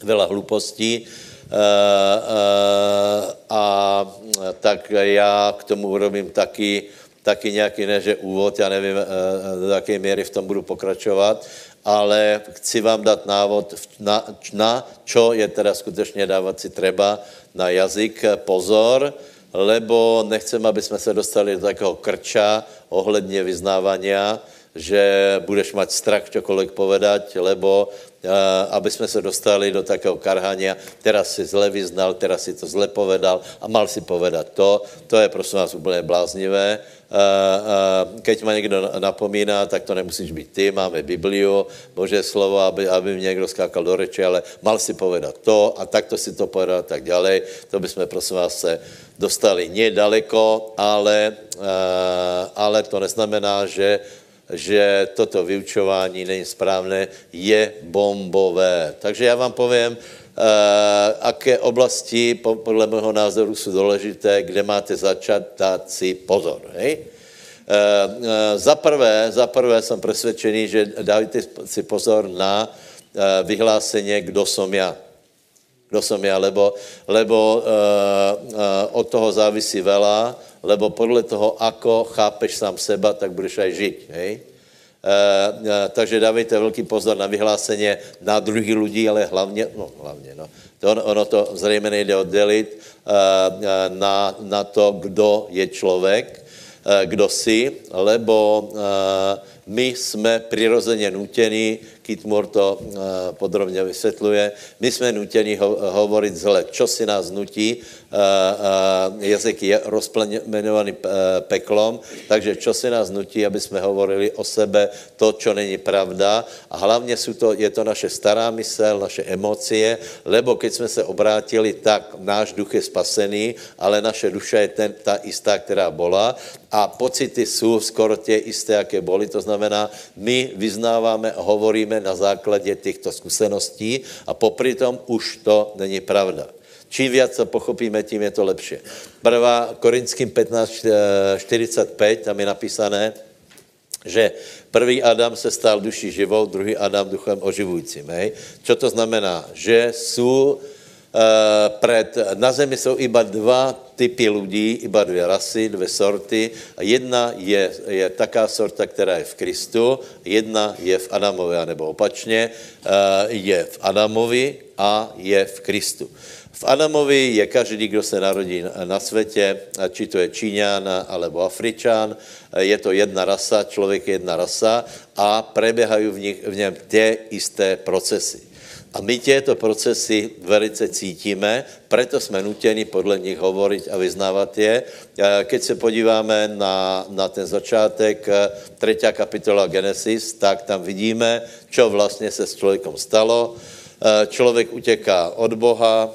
veľa hlúpostí. Uh, uh, a tak já k tomu urobím taky, taky nějaký, ne, že úvod, já nevím, uh, do jaké míry v tom budu pokračovat, ale chci vám dát návod, na, na čo je teda skutečně dávat si treba na jazyk pozor, lebo nechcem, aby jsme se dostali do takého krča ohledně vyznávania, že budeš mať strach čokoľvek povedať, lebo e, aby sme sa dostali do takého karhania, teraz si zle vyznal, teraz si to zle povedal a mal si povedať to, to je prosím vás úplne bláznivé. E, e, keď ma niekto napomína, tak to nemusíš byť ty, máme Bibliu, Božie slovo, aby, aby mi niekto skákal do reči, ale mal si povedať to a takto si to povedal a tak ďalej, to by sme prosím vás se dostali nedaleko, ale, e, ale to neznamená, že že toto vyučování není správné, je bombové. Takže já vám povím, uh, aké oblasti podle mého názoru jsou důležité, kde máte začat dát si pozor. Hej? Uh, uh, za prvé, za prvé jsem přesvědčený, že dávajte si pozor na uh, vyhlásení, kdo jsem já. Kdo jsem já, lebo, lebo uh, uh, od toho závisí veľa, lebo podle toho, ako chápeš sám seba, tak budeš aj žiť. Hej? E, e, takže dávejte veľký pozor na vyhlásenie na druhých ľudí, ale hlavně, no hlavně, no, to on, ono to zřejmě nejde oddelit e, na, na to, kdo je člověk, e, kdo si, lebo e, my jsme přirozeně nutěni, Keith Moore to e, podrobně vysvětluje, my jsme nutěni ho, hovorit zle, čo si nás nutí, Uh, uh, jazyk je rozplemenovaný uh, peklom, takže čo si nás nutí, aby jsme hovorili o sebe to, čo není pravda a hlavně sú to, je to naše stará mysel, naše emocie, lebo keď jsme se obrátili, tak náš duch je spasený, ale naše duša je ten, ta istá, která bola a pocity jsou skoro tie isté, jaké boli, to znamená, my vyznáváme a hovoríme na základě těchto zkušeností a popri tom už to není pravda. Čím viac to pochopíme, tím je to lepšie. Prvá Korinským pätnásť štyridsaťpäť, tam je napísané, že prvý Adam se stal duší živou, druhý Adam duchem oživujícím. Hej? Čo to znamená? Že sú e, pred, na zemi jsou iba dva typy lidí, iba dvě rasy, dvě sorty. Jedna je, je taká sorta, která je v Kristu, jedna je v Adamovi, anebo opačně, e, je v Adamovi a je v Kristu. V Adamovi je každý, kdo se narodí na světě, či to je Číňan alebo Afričan, je to jedna rasa, člověk je jedna rasa a preběhají v, v něm ty isté procesy. A my tieto procesy velice cítíme, preto jsme nutěni podle nich hovoriť a vyznávat je. Keď se podíváme na, na ten začátek třetí kapitola Genesis, tak tam vidíme, čo vlastně se s člověkem stalo. Člověk utěká od Boha,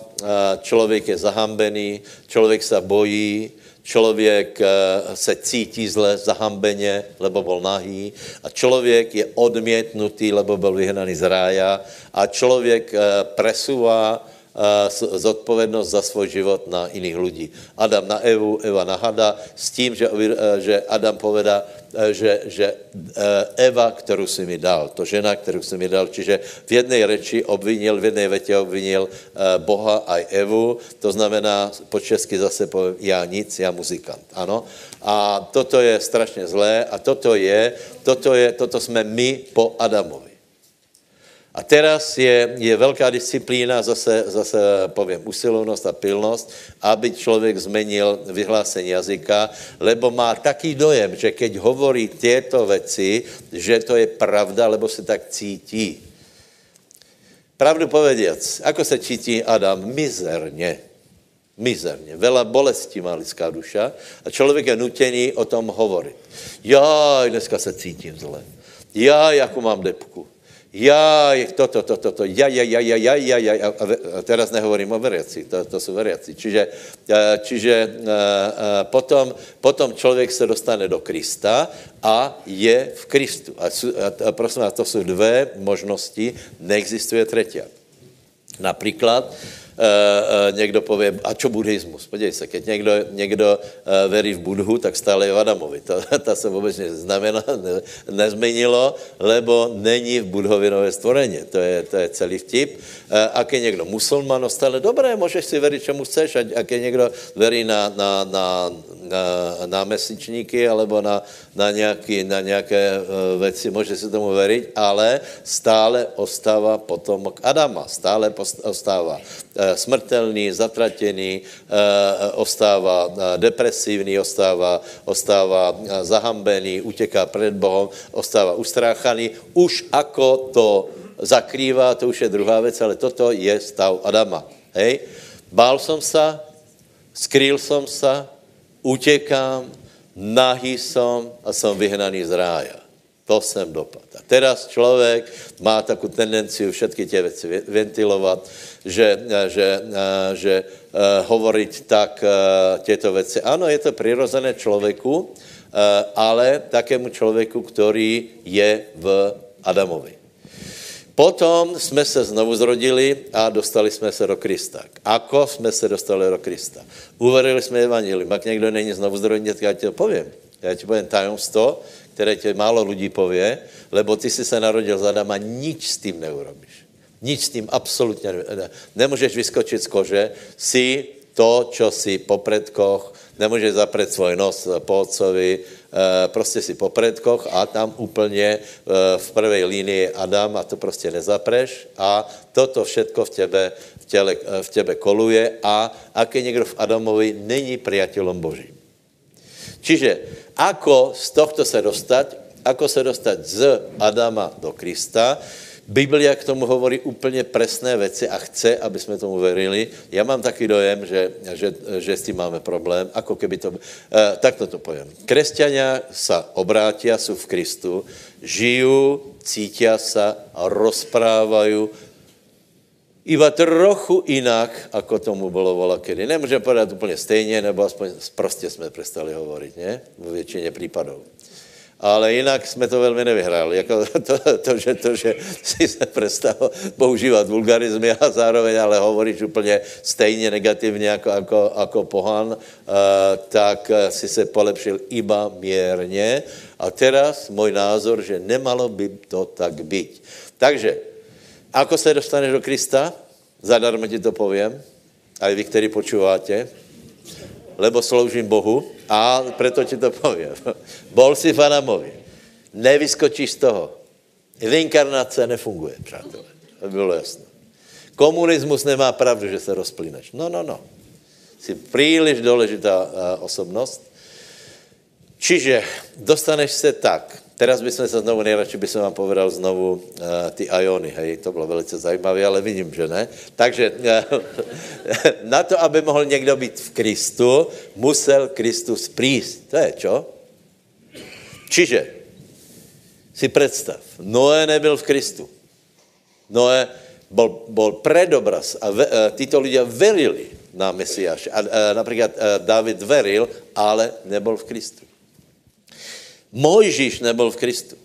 člověk je zahambený, člověk se bojí, člověk se cítí zle, zahambeně, lebo byl nahý a člověk je odmětnutý, lebo byl vyhnaný z rája a člověk presúva zodpovědnost za svůj život na jiných lidí. Adam na Evu, Eva na Hada, s tím, že, že Adam povedá, že, že Eva, kterou si mi dal, to žena, kterou si mi dal, čiže v jednej reči obvinil, v jednej větě obvinil Boha a Evu, to znamená, po česky zase povím, já nic, já muzikant, ano. A toto je strašně zlé a toto je, toto je, toto jsme my po Adamovi. A teraz je, je velká disciplína, zase, zase povím, usilovnost a pilnost, aby člověk zmenil vyhlásení jazyka, lebo má taký dojem, že keď hovorí tieto veci, že to je pravda, lebo se tak cítí. Pravdu povediac, ako se cítí Adam? Mizerně. Mizerně. Veľa bolestí má lidská duša a člověk je nutený o tom hovorit. Já dneska se cítím zle. Já jako mám depku. jaj, toto, toto, toto, jaj, jaj, jaj, jaj, jaj, jaj. A, a teraz nehovorím o veriaci, to, to sú veriaci. Čiže, čiže potom, potom človek sa dostane do Krista a je v Kristu. A, sú, a prosím vás, to sú dve možnosti, neexistuje tretia. Napríklad, někdo povie, a čo buddhismus? Podívej se, keď někdo, někdo verí v Budhu, tak stále je v Adamovi. To, to se vůbec neznamená, ne, nezmenilo, lebo není v Budhovi nové stvorení. To je, to je celý vtip. A keď někdo musulman, no stále dobré, můžeš si veriť, čemu chceš. A, a keď někdo verí na, na, na, na, na mesničníky alebo na, na, nejaký, na nějaké věci, může si tomu veriť, ale stále ostává potomok Adama. Stále ostává smrtelný, zatratený, ostává depresívny, ostává, ostává zahambený, uteká pred Bohom, ostává ustráchaný. Už ako to zakrývá, to už je druhá vec, ale toto je stav Adama. Hej? Bál som sa, skrýl som sa, utekám, nahý som a som vyhnaný z rája. To sem dopad. A teraz človek má takú tendenciu všetky tie veci ventilovať, že, že, že hovoriť tak tieto veci. Áno, je to prirozené človeku, ale takému človeku, ktorý je v Adamovi. Potom sme sa znovu zrodili a dostali sme sa do Krista. Ako sme sa dostali do Krista? Uverili sme evanjelium. Ak niekto není znovu zrodený, tak ja ti to poviem. Ja ti poviem tajomstvo, které tě málo lidí pově, lebo ty si se narodil za Adama, nič s tím neurobíš. Nič s tím absolutně ne. Nemůžeš vyskočit z kože, si to, čo si po predkoch, nemůžeš zapřít svůj nos po otcovi, prostě si po predkoch a tam úplně v prvej línii Adam a to prostě nezapreš a toto všetko v tebe, v tele, v tebe koluje a aký někdo v Adamovi není priateľom Božím. Čiže ako z tohto sa dostať, ako sa dostať z Adama do Krista, Biblia k tomu hovorí úplne presné veci a chce, aby sme tomu verili. Ja mám taký dojem, že, že, že s tým máme problém, ako keby to... E, takto to poviem. Kresťania sa obrátia, sú v Kristu, žijú, cítia sa, rozprávajú, iba trochu inak, ako tomu bolo volakedy. Nemôžem povedať úplne stejne, nebo aspoň proste sme prestali hovoriť, nie? Vo väčšine prípadov. Ale inak sme to veľmi nevyhrali. Jako to, to, že, to, že si sa prestalo používať vulgarizmy a zároveň ale hovoriť úplne stejne negatívne ako, ako, ako pohán, uh, tak si sa polepšil iba mierne. A teraz môj názor, že nemalo by to tak byť. Takže... Ako sa dostaneš do Krista? Zadarmo ti to poviem. Aj vy, ktorí počúvate. Lebo sloužím Bohu a preto ti to poviem. Bol si v Adamovi. Nevyskočíš z toho. Reinkarnácia nefunguje, přátelé. To bylo jasné. Komunizmus nemá pravdu, že sa rozplíneš. No, no, no. Si príliš dôležitá osobnosť. Čiže dostaneš sa tak... Teraz by sme sa znovu, nejradši by som vám povedal znovu uh, ty ajony, hej, to bylo velice zajímavé, ale vidím, že ne. Takže uh, na to, aby mohl někdo být v Kristu, musel Kristus prísť. To je čo? Čiže si predstav, Noé nebyl v Kristu. Noé bol, bol predobraz a ve, uh, títo ľudia verili na Mesiáša. A, uh, napríklad uh, Dávid veril, ale nebol v Kristu. Mojžiš nebol v Kristu.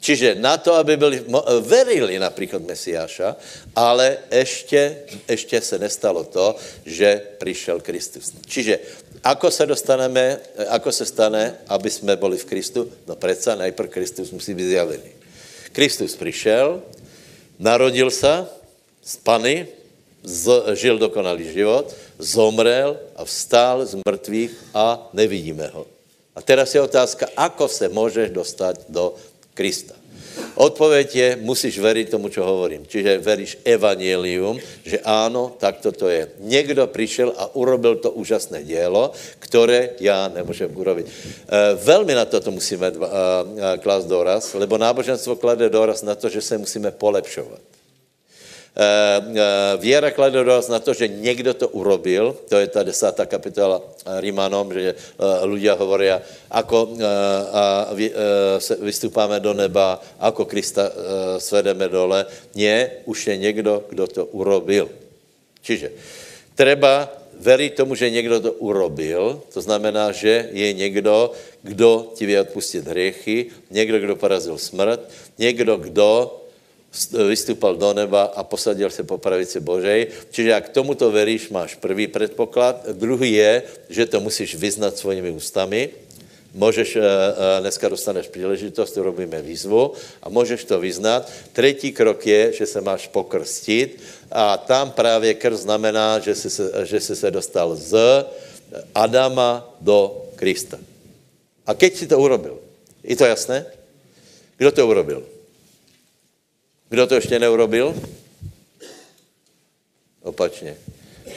Čiže na to, aby byli, verili napríklad Mesiáša, ale ešte, ešte sa nestalo to, že prišiel Kristus. Čiže ako sa dostaneme, ako sa stane, aby sme boli v Kristu? No predsa najprv Kristus musí byť zjavený. Kristus prišiel, narodil sa z Pany, z, žil dokonalý život, zomrel a vstal z mŕtvych a nevidíme ho. A teraz je otázka, ako sa môžeš dostať do Krista. Odpoveď je, musíš veriť tomu, čo hovorím. Čiže veríš evanjelium, že áno, tak toto je. Niekto prišiel a urobil to úžasné dielo, ktoré ja nemôžem urobiť. E, veľmi na toto musíme e, klásť dôraz, lebo náboženstvo kladie dôraz na to, že sa musíme polepšovať. Věra klade důraz na to, že někdo to urobil, to je ta desátá kapitola Rímanom, že ľudia hovoria, ako vystupáme do neba, ako Krista svedeme dole. Nie, už je někdo, kdo to urobil. Čiže treba veriť tomu, že někdo to urobil, to znamená, že je někdo, kdo ti vie odpustit hriechy, někdo, kdo porazil smrt, někdo, kdo vystúpal do neba a posadil sa po pravici Božej. Čiže ak tomuto veríš, máš prvý predpoklad. Druhý je, že to musíš vyznať svojimi ústami. Môžeš, dneska dostaneš príležitosť, robíme výzvu a môžeš to vyznať. Tretí krok je, že sa máš pokrstiť a tam práve krst znamená, že si, že si sa dostal z Adama do Krista. A keď si to urobil, je to jasné? Kto to urobil? Kdo to ještě neurobil? Opačně.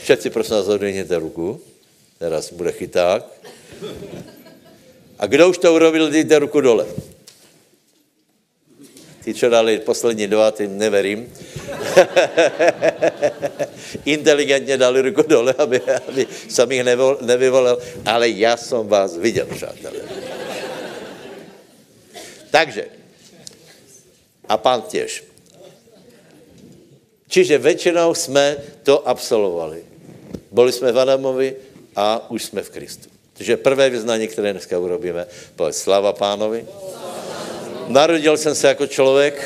Všetci, prosím vás, odvihněte ruku. Teraz bude chyták. A kdo už to urobil, dejte ruku dole. Ty, čo dali poslední dva, ty neverím. Inteligentně dali ruku dole, aby, aby jsem jich nevol, nevyvolal. Ale já jsem vás viděl, přátelé. Takže. A pán těž. Čiže väčšinou sme to absolvovali. Boli sme v Adamovi a už sme v Kristu. Čiže prvé vyznanie, ktoré dneska urobíme, povedz sláva pánovi. Narodil som sa ako človek,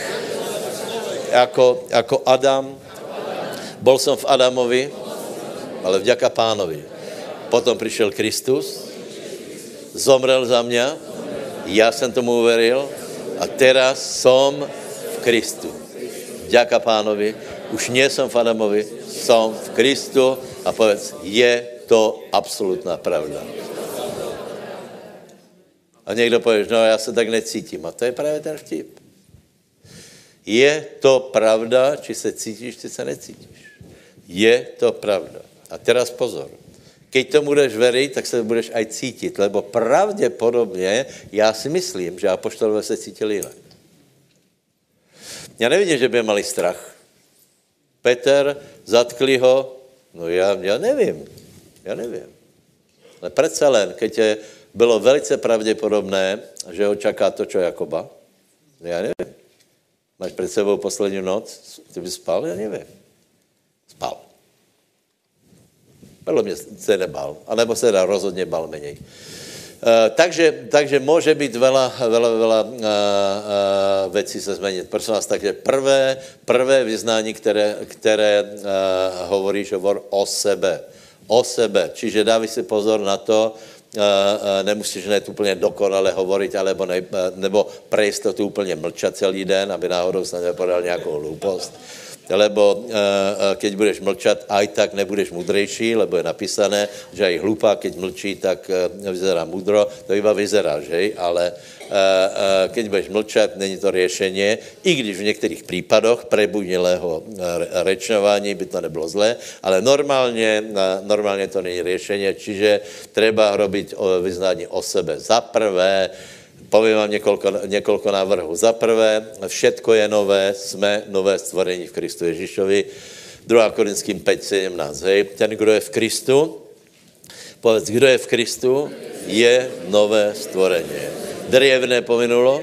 ako, ako Adam. Bol som v Adamovi, ale vďaka pánovi. Potom prišiel Kristus, zomrel za mňa, ja som tomu uveril a teraz som v Kristu. Vďaka pánovi. Už nie som v Adamovi, som v Kristu a povedz, je to absolútna pravda. A niekto povieš, no ja sa tak necítim. A to je práve ten vtip. Je to pravda, či sa cítiš, či sa necítiš. Je to pravda. A teraz pozor. Keď tomu budeš veriť, tak sa budeš aj cítiť, lebo pravdepodobne ja si myslím, že apoštolové sa cítili inak. Ja nevidím, že by mali strach. Peter, zatkli ho, no ja, ja neviem, ja neviem. Ale predsa len, keď je, bylo velice pravdepodobné, že ho čaká to, čo Jakoba, no ja neviem. Máš pred sebou poslednú noc, ty by spal, ja neviem. Spal. Podľa mňa sa nebal, alebo sa rozhodne bal menej. Uh, takže, takže môže byť veľa, veľa, veľa uh, uh, vecí sa zmeniť. Prosím vás, takže prvé, prvé vyznání, ktoré, ktoré uh, hovoríš hovor o sebe. O sebe. Čiže dávaj si pozor na to, uh, uh, nemusíš net úplne dokonale hovoriť, alebo ne, uh, nebo pre istotu úplne mlčať celý den, aby náhodou sa nepodal nejakou hlúpost. Lebo keď budeš mlčať, aj tak nebudeš mudrejší, lebo je napísané, že aj hlupá, keď mlčí, tak vyzerá mudro. To iba vyzerá, že? Ale keď budeš mlčať, není to riešenie, i když v niektorých prípadoch prebudilého rečňování by to nebylo zlé, ale normálne, normálne to není riešenie, čiže treba robiť vyznanie o sebe. Za prvé, poviem vám niekoľko, niekoľko návrhov. Za prvé, všetko je nové, sme nové stvorení v Kristu Ježišovi. druhá. Korinským päť sedemnásť. Hej. Ten, kdo je v Kristu, povedz, kdo je v Kristu, je nové stvorenie. Drevné pominulo,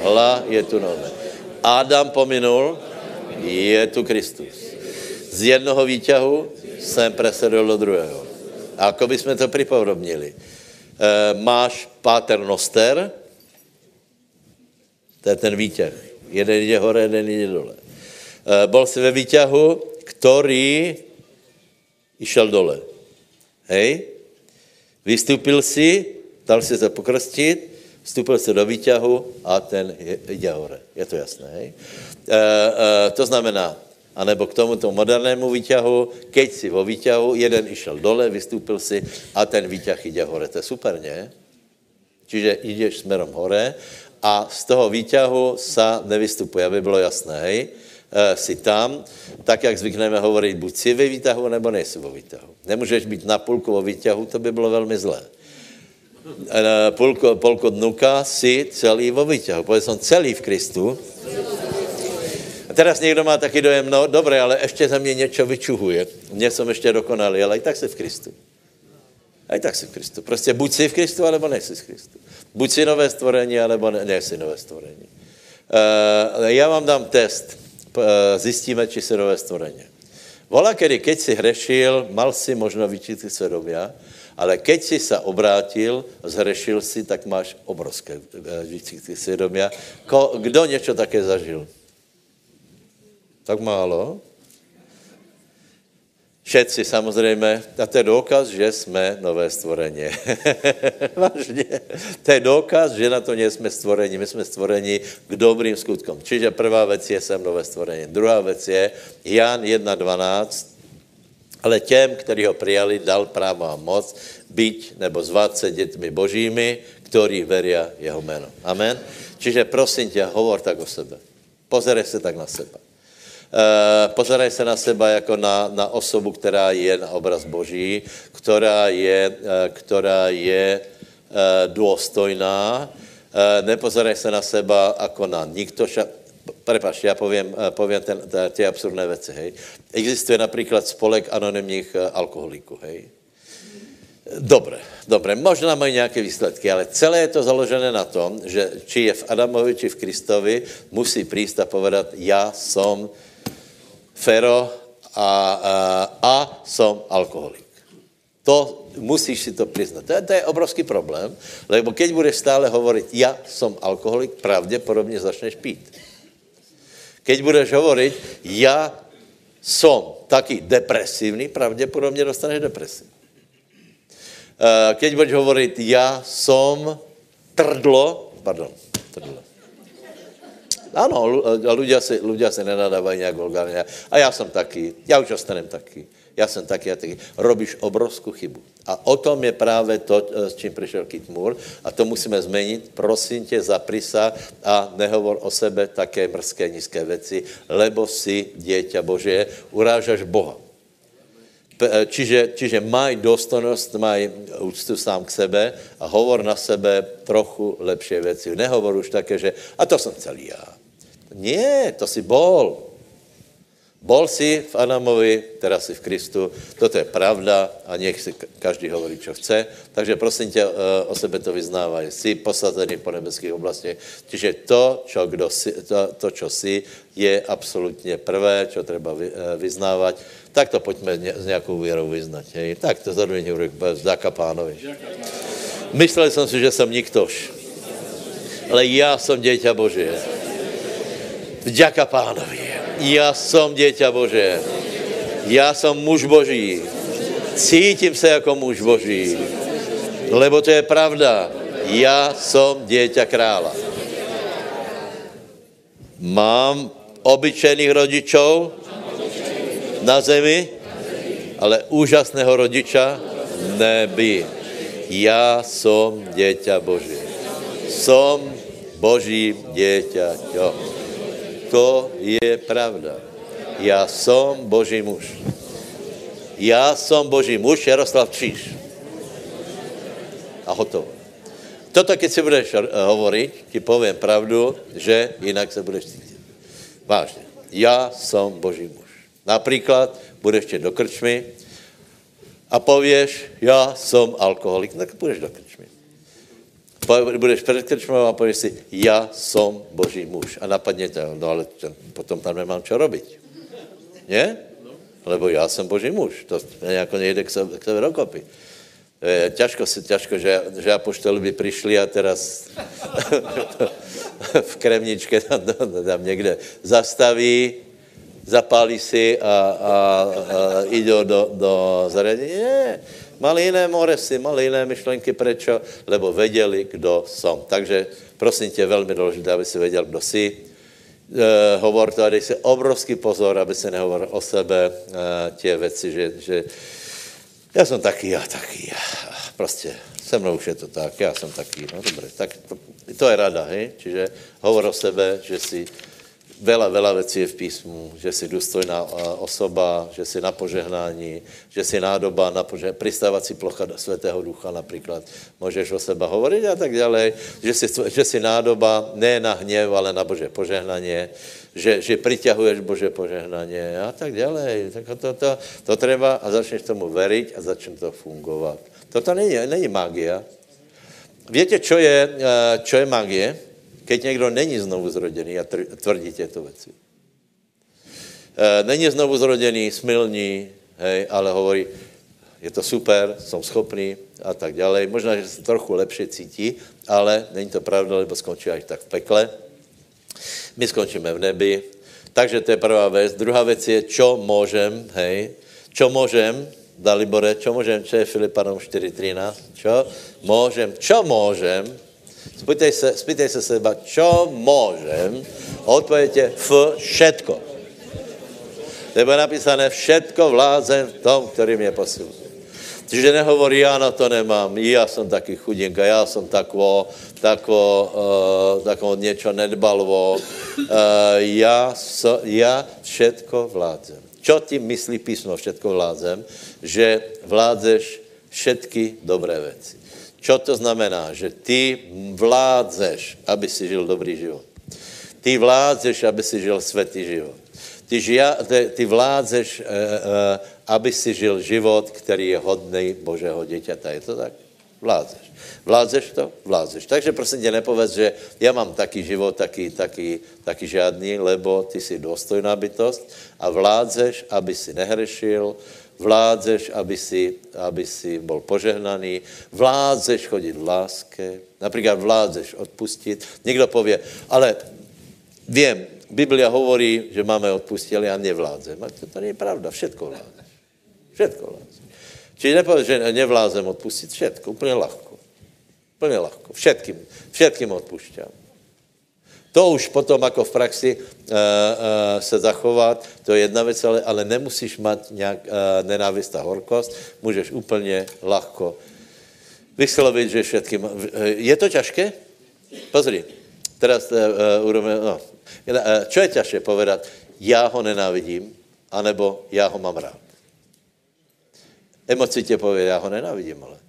hla je tu nové. Adam pominul, je tu Kristus. Z jednoho výťahu sem presedol do druhého. Ako by sme to pripodobnili? E, máš paternoster, to je ten výťah. Jeden ide hore, jeden ide dole. Bol si ve výťahu, ktorý išiel dole. Hej? Vystúpil si, dal si sa pokrstiť, vstúpil si do výťahu a ten ide hore. Je to jasné, hej? E, e, to znamená, anebo k tomuto modernému výťahu, keď si vo výťahu, jeden išiel dole, vystúpil si a ten výťah ide hore. To je super, nie? Čiže ideš smerom hore a z toho výťahu sa nevystupuje, aby bylo jasné, hej? E, si tam, tak jak zvykneme hovoriť, buď si ve výťahu, nebo nejsi vo výťahu. Nemôžeš byť na půlku vo výťahu, to by bylo velmi zlé. E, půlku, půlku dnuka si celý vo výťahu. Povedz som celý v Kristu. teraz niekdo má taky dojem, no dobré, ale ještě za mě něco vyčuhuje. Mě jsem ještě dokonalý, ale i tak jsi v Kristu. A i tak jsi v Kristu. Prostě buď jsi v Kristu, alebo nejsi v Kristu. Buď jsi nové stvorení, alebo ne, nejsi nové stvorení. Uh, já vám dám test. Uh, zjistíme, či jsi nové stvorení. Volá, kedy, keď si hrešil, mal si možno vyčítky svědomia, ale keď si sa obrátil, zhrešil si, tak máš obrovské vyčítky svědomia. Ko, kdo něco také zažil? Tak málo. Všetci samozřejmě. A to je důkaz, že jsme nové stvorení. Vážně. To je důkaz, že na to nie jsme stvorení. My jsme stvorení k dobrým skutkom. Čiže prvá věc je, jsem nové stvorení. Druhá věc je, Jan jedna dvanásť, ale těm, kteří ho prijali, dal právo a moc být nebo zvát se dětmi božími, kteří veria jeho jméno. Amen. Čiže prosím tě, hovor tak o sebe. Pozerej se tak na sebe. Uh, pozeraj se na seba jako na, na osobu, která je na obraz Boží, která je, uh, která je uh, důstojná. Uh, nepozeraj se na seba jako na nikto. Ša... Prepač, já povím, uh, povím ten, t- ty absurdné věci, hej. Existuje například spolek anonymních uh, alkoholiků, hej. Dobre, dobre, možná mají nějaké výsledky, ale celé je to založené na tom, že či je v Adamovi, či v Kristovi, musí príst a povedat, já jsem Fero a, a, a som alkoholik. To musíš si to priznať. To je, to je obrovský problém, lebo keď budeš stále hovoriť, ja som alkoholik, pravdepodobne začneš piť. Keď budeš hovoriť, ja som taký depresívny, pravdepodobne dostaneš depresiu. Keď budeš hovoriť, ja som trdlo, pardon, trdlo. Ano, ľudia si, ľudia si nenadávají nějak vulgárně. A já jsem taky, já už ostanem taky, já jsem taky a taky. Robíš obrovskou chybu. A o tom je právě to, s čím přišel Keith Moore, a to musíme změnit. Prosím tě, zaprisa a nehovor o sebe také mrzké, nízké věci, lebo si dieťa Božie, urážaš Boha. Čiže, čiže maj dôstojnosť, maj úctu sám k sebe a hovor na sebe trochu lepšie veci. Nehovor už také, že a to som celý ja. Nie, to si bol. Bol si v Adamovi, teraz si v Kristu. Toto je pravda a nech si každý hovorí, čo chce. Takže prosím ťa, o sebe to vyznávaj. Si posadený po nebeských oblastiach. Čiže to, čo, kdo si, to, to, čo si, je absolútne prvé, čo treba vyznávať. Tak to pojďme s nějakou věrou vyznat. Hej. Tak to zadvěň hůry, vďaka pánovi. Myslel jsem si, že jsem niktož, ale já jsem dieťa Božie. Vďaka pánovi. Já jsem dieťa Božie. Já jsem muž Boží. Cítím se jako muž Boží. Lebo to je pravda. Já jsem dieťa krála. Mám obyčejných rodičů na zemi, ale úžasného rodiča neby. Ja som dieťa Božie. Som Boží dieťa. Jo. To je pravda. Ja som Boží muž. Ja som Boží muž, Jaroslav Číš. A hotovo. Toto, keď si budeš hovoriť, ti poviem pravdu, že inak sa budeš cítiť. Vážne. Ja som Boží muž. Například budeš tě do krčmy a pověš, já jsem alkoholik, tak budeš do krčmy. Budeš před krčmou a pověš si, já jsem boží muž. A napadně to, no ale ten, potom tam nemám čo robiť. Nie? Lebo já jsem boží muž, to nejako nejde k sebe, k sebe dokopy. E, ťažko, si, ťažko, že, že apoštoli by prišli a teraz v kremničke tam, tam někde zastaví, zapálí si a, a, a ide do, do zariadenia. Nie, mali iné moresy, mali iné myšlenky, prečo? Lebo vedeli, kdo som. Takže prosím tě, veľmi dôležité, aby si vedel, kdo si. E, hovor to a dej si obrovský pozor, aby si nehovoril o sebe e, tie veci, že, že ja som taký, ja taký, ja. Proste, se mnou už je to tak, ja som taký, no dobre. Tak to, to je rada, hej? Čiže hovor o sebe, že si veľa, veľa vecí je v písmu, že si důstojná osoba, že si na požehnání, že si nádoba na požehnání, pristávací plocha Svätého Ducha napríklad, môžeš o seba hovoriť a tak ďalej, že si, že si nádoba ne na hněv, ale na Bože požehnanie, že, že priťahuješ Bože požehnanie a tak ďalej. Tak to, to, to, to treba a začneš tomu veriť a začne to fungovať. Toto není, není magia. Viete, čo je, čo je magie? Keď niekto není znovu zrodený a tvrdí tieto veci. Není znovu zrodený, smilní, hej, ale hovorí, je to super, som schopný a tak ďalej. Možná, že sa trochu lepšie cíti, ale není to pravda, lebo skončí aj tak v pekle. My skončíme v nebi. Takže to je prvá vec. Druhá vec je, čo môžem, hej, čo môžem, Dalibore, čo môžem, čo je Filipanom štyri trinásť, čo môžem, čo môžem, spýtaj sa, spýtaj sa seba, čo môžem, odpovedete F, všetko. Lebo je napísané, všetko vládzem v tom, ktorý mne posiluje. Čiže nehovorí, ja na to nemám, ja som taký chudinka, ja som tako, tako, uh, tako niečo nedbalvo, uh, ja, so, ja všetko vládzem. Čo ti myslí písmo, všetko vládzem? Že vládzeš všetky dobré veci. Čo to znamená? Že ty vládzeš, aby si žil dobrý život. Ty vládzeš, aby si žil svätý život. Ty, žia, ty vládzeš, aby si žil život, který je hodný Božého děťata. Je to tak? Vládzeš. Vládzeš to? Vládzeš. Takže prosím tě nepovedz, že já mám taký život, taký, taký, taký žádný, lebo ty jsi důstojná bytost a vládzeš, aby si nehrešil, vládzeš, aby si, aby si bol požehnaný, vládzeš chodiť v láske, napríklad vládzeš odpustiť. Niekto povie, ale viem, Biblia hovorí, že máme odpustiť, ale ja nevládzem. A to, to nie je pravda, všetko vládzeš. Všetko vládzeš. Čiže nepovedz, že nevládzem odpustiť všetko, úplne ľahko. Úplne ľahko, všetkým, všetkým odpúšťam. To už potom, ako v praxi uh, uh, se zachovať, to je jedna vec, ale, ale nemusíš mať nejak uh, nenávist a horkosť, môžeš úplne ľahko vysloviť, že všetkým... Uh, je to ťažké? Pozri, teraz uh, urobím... No. Uh, čo je ťažšie povedať? Ja ho nenávidím, anebo ja ho mám rád. Emoci te povie, ja ho nenávidím, ale...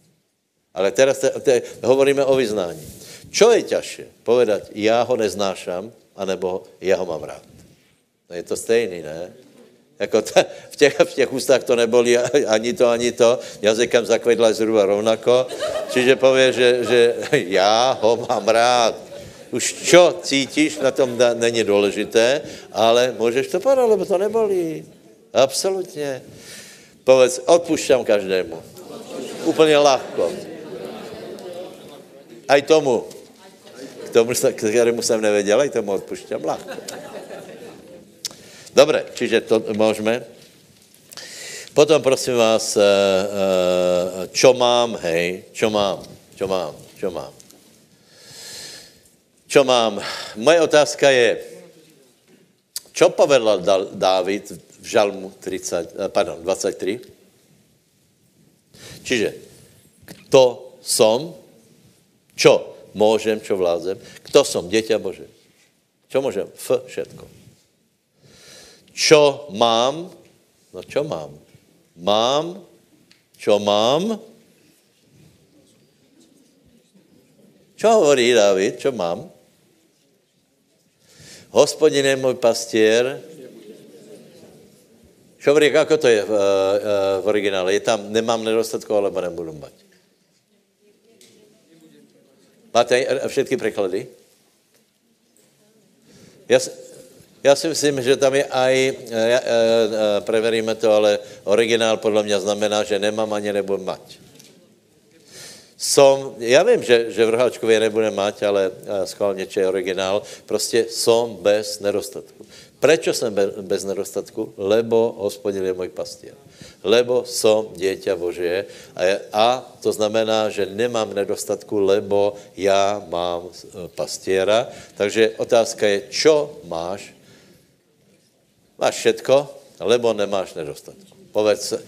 Ale teraz te, te, hovoríme o vyznání. Čo je ťažšie? Povedať, ja ho neznášam, anebo ja ho mám rád. No je to stejný, ne? Jako t- v, těch, v těch ústách to nebolí ani to, ani to. Jazykem zakvedla zhruba rovnako. Čiže povie, že, že ja ho mám rád. Už čo cítiš, na tom da- není důležité, ale můžeš to povedať, lebo to nebolí. Absolutně. Povedz, odpušťam každému. Úplně ľahko. Aj tomu. K tomu, ktorému som nevedel, aj tomu odpúšťam ľahko. Dobre, čiže to môžeme. Potom prosím vás, čo mám, hej, čo mám, čo mám, čo mám. Čo mám? Moje otázka je, čo povedal Dávid v žalmu tridsať, pardon, dvadsaťtri? Čiže, kto som? Čo môžem, čo vládzem? Kto som? Dieťa Bože. Čo môžem? F, všetko. Čo mám? No čo mám? Mám, čo mám? Čo hovorí Dávid? Čo mám? Hospodin je môj pastier. Čo hovorí, ako to je v, v originále? Je tam, nemám nedostatku, alebo nebudú mať. Máte všetky preklady? Ja, ja si myslím, že tam je aj, ja, e, preveríme to, ale originál podľa mňa znamená, že nemám ani nebudem mať. Som, ja viem, že, že v Roháčkovej nebudem mať, ale schválne, čo je originál, proste som bez nedostatku. Prečo som bez nedostatku? Lebo Hospodin je môj pastier. Lebo som dieťa Božie. A to znamená, že nemám nedostatku, lebo ja mám pastiera. Takže otázka je, čo máš? Máš všetko, lebo nemáš nedostatku. Povedz,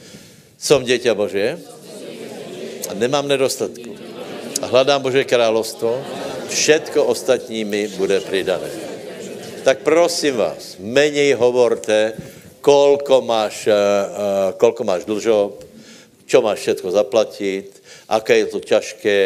som dieťa Božie a nemám nedostatku. Hľadám Božie kráľovstvo, všetko ostatní mi bude pridané. Tak prosím vás, menej hovorte, koľko máš, uh, koľko máš dlžob, čo máš všetko zaplatiť, aké je to ťažké,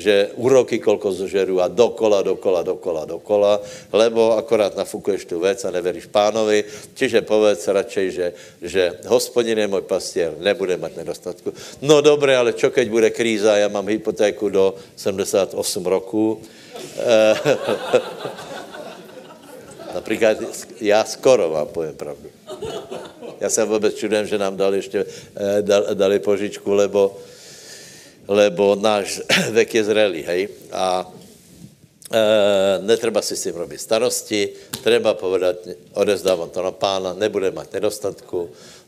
že úroky koľko zožerú a dokola, dokola, dokola, dokola, lebo akorát nafúkuješ tú vec a neveríš pánovi, čiže povedz radšej, že, že hospodin je môj pastier, nebude mať nedostatku. No dobre, ale čo keď bude kríza, ja mám hypotéku do sedemdesiatosem rokov. Napríklad ja skoro vám poviem pravdu. Ja sa vôbec čudujem, že nám dali ešte dali požičku, lebo lebo náš vek je zrelý, hej? A e, netreba si s tým robiť starosti, treba povedať, odevzdávam to na pána, nebudem mať nedostatku,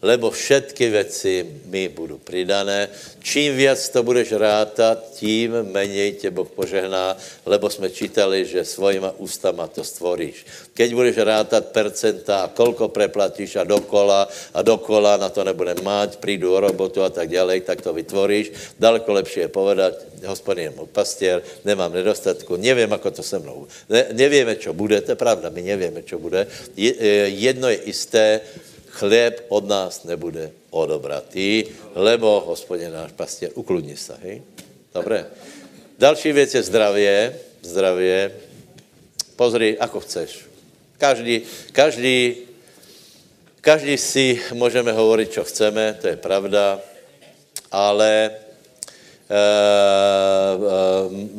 lebo všetky veci mi budú pridané. Čím viac to budeš rátať, tím menej te Boh požehná, lebo sme čítali, že svojima ústama to stvoríš. Keď budeš rátať percentá, koľko preplatíš a dokola, a dokola na to nebudem mať, prídu o robotu a tak ďalej, tak to vytvoríš. Daleko lepšie je povedať, hospodin je môj pastier, nemám nedostatku, neviem, ako to se mnou. Ne, nevieme, čo bude, to je pravda, my nevieme, čo bude. Je, jedno je isté, chlieb od nás nebude odobratý, lebo hospodin náš pastier, ukludni sa, hej? Dobre. Další vec je zdravie, zdravie. Pozri, ako chceš. Každý, každý, každý si môžeme hovoriť, čo chceme, to je pravda, ale e, e,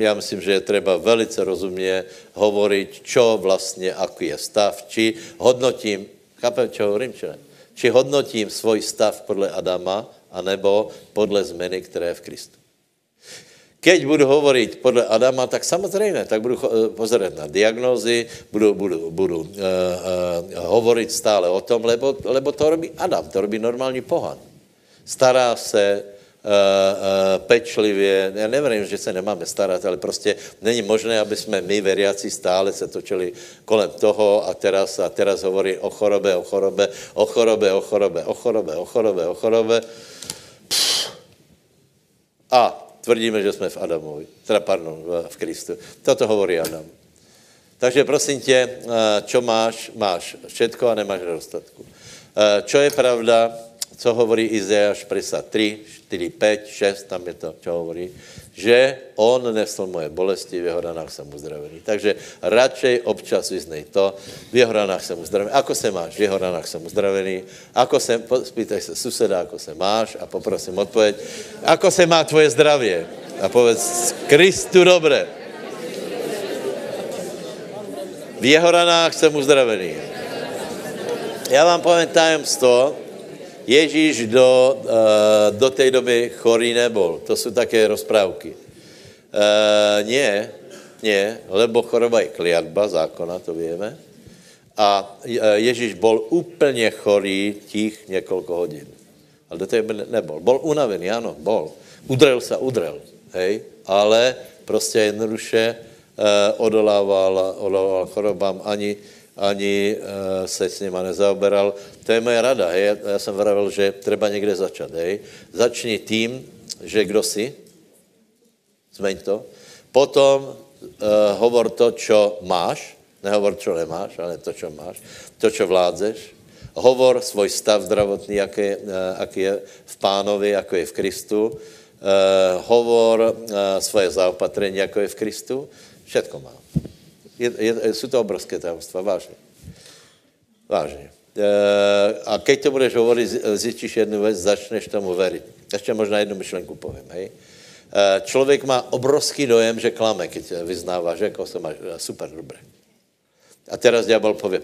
ja myslím, že je treba velice rozumne hovoriť, čo vlastne, aký je stav, či hodnotím, chápem, čo hovorím, čo ne? Či hodnotím svoj stav podle Adama, anebo podle zmeny, ktorá je v Kristu. Keď budu hovoriť podle Adama, tak samozrejme, tak budu pozerať na diagnózy, budu, budu, budu uh, uh, hovoriť stále o tom, lebo, lebo to robí Adam, to robí normální pohan. Stará se uh, uh, pečlivě, ja neverím, že se nemáme starat, ale prostě není možné, aby jsme my, veriaci, stále se točili kolem toho a teraz, a teraz hovorí o chorobe, o chorobe, o chorobe, o chorobe, o chorobe, o chorobe, o chorobe. A tvrdíme, že jsme v Adamovi, teda pardon, v Kristu. Toto hovorí Adam. Takže prosím tě, čo máš, máš všetko a nemáš nedostatku. Čo je pravda, co hovorí Izaiáš päťdesiattri, štyri, päť, šesť, tam je to, čo hovorí, že on nesl moje bolesti, v jeho ranách jsem uzdravený. Takže radšej občas vyznej to, v jeho ranách jsem uzdravený. Ako se máš? V jeho ranách jsem uzdravený. Ako se, spýtaj se suseda, ako se máš a poprosím odpověď. Ako se má tvoje zdravie? A povedz, Kristu dobre. V jeho ranách jsem uzdravený. Já vám poviem tajemstvo, Ježíš do, do tej doby chorý nebol. To sú také rozprávky. E, nie, nie, lebo choroba je kliatba zákona, to vieme. A Ježíš bol úplne chorý tých niekoľko hodín. Ale do tej doby nebol. Bol unavený, áno, bol. Udrel sa, udrel, hej. Ale proste jednoduše odolával, odolával chorobám ani... ani uh, se s nima nezaoberal. To je moje rada, hej. Ja, ja som vravel, že treba niekde začať, hej. Začni tým, že kdo si, zmeň to. Potom uh, hovor to, čo máš, nehovor, čo nemáš, ale to, čo máš, to, čo vládzeš. Hovor svoj stav zdravotný, aký, uh, aký je v pánovi, ako je v Kristu. Uh, hovor uh, svoje zaopatrenie, ako je v Kristu. Všetko má. Je, je, sú to obrovské tajomstvá, vážne. Vážne. E, a keď to budeš hovoriť, zistíš jednu vec, začneš tomu veriť. Ešte možná jednu myšlenku poviem, hej. E, človek má obrovský dojem, že klame, keď vyznáva, že ako sa máš, super, dobre. A teraz diabol povie,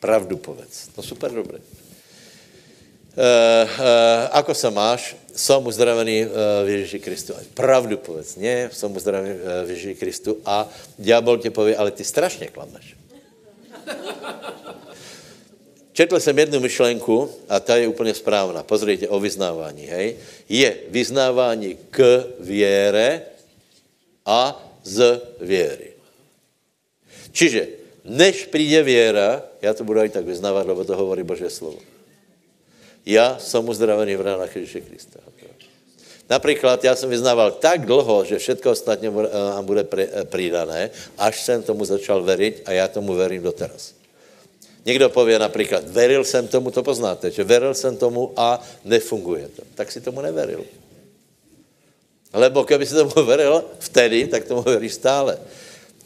pravdu povedz, no super, dobre. Uh, uh, ako sa máš? Som uzdravený uh, v Ježíši Kristu. Pravdu povedz, nie? Som uzdravený uh, v Ježíši Kristu a diabol ti povie, ale ty strašne klameš. Četl som jednu myšlenku a tá je úplne správna. Pozrite o vyznávání, hej? Je vyznávání k viere a z viery. Čiže, než príde viera, ja to budu aj tak vyznávať, lebo to hovorí Božie slovo. Ja som uzdravený v ránach Ježíša Krista. Napríklad, ja som vyznával tak dlho, že všetko ostatne nám bude pridané, až som tomu začal veriť a ja tomu verím doteraz. Někdo pově například, veril jsem tomu, to poznáte, že veril jsem tomu a nefunguje to. Tak si tomu neveril. Lebo keby si tomu veril vtedy, tak tomu veríš stále.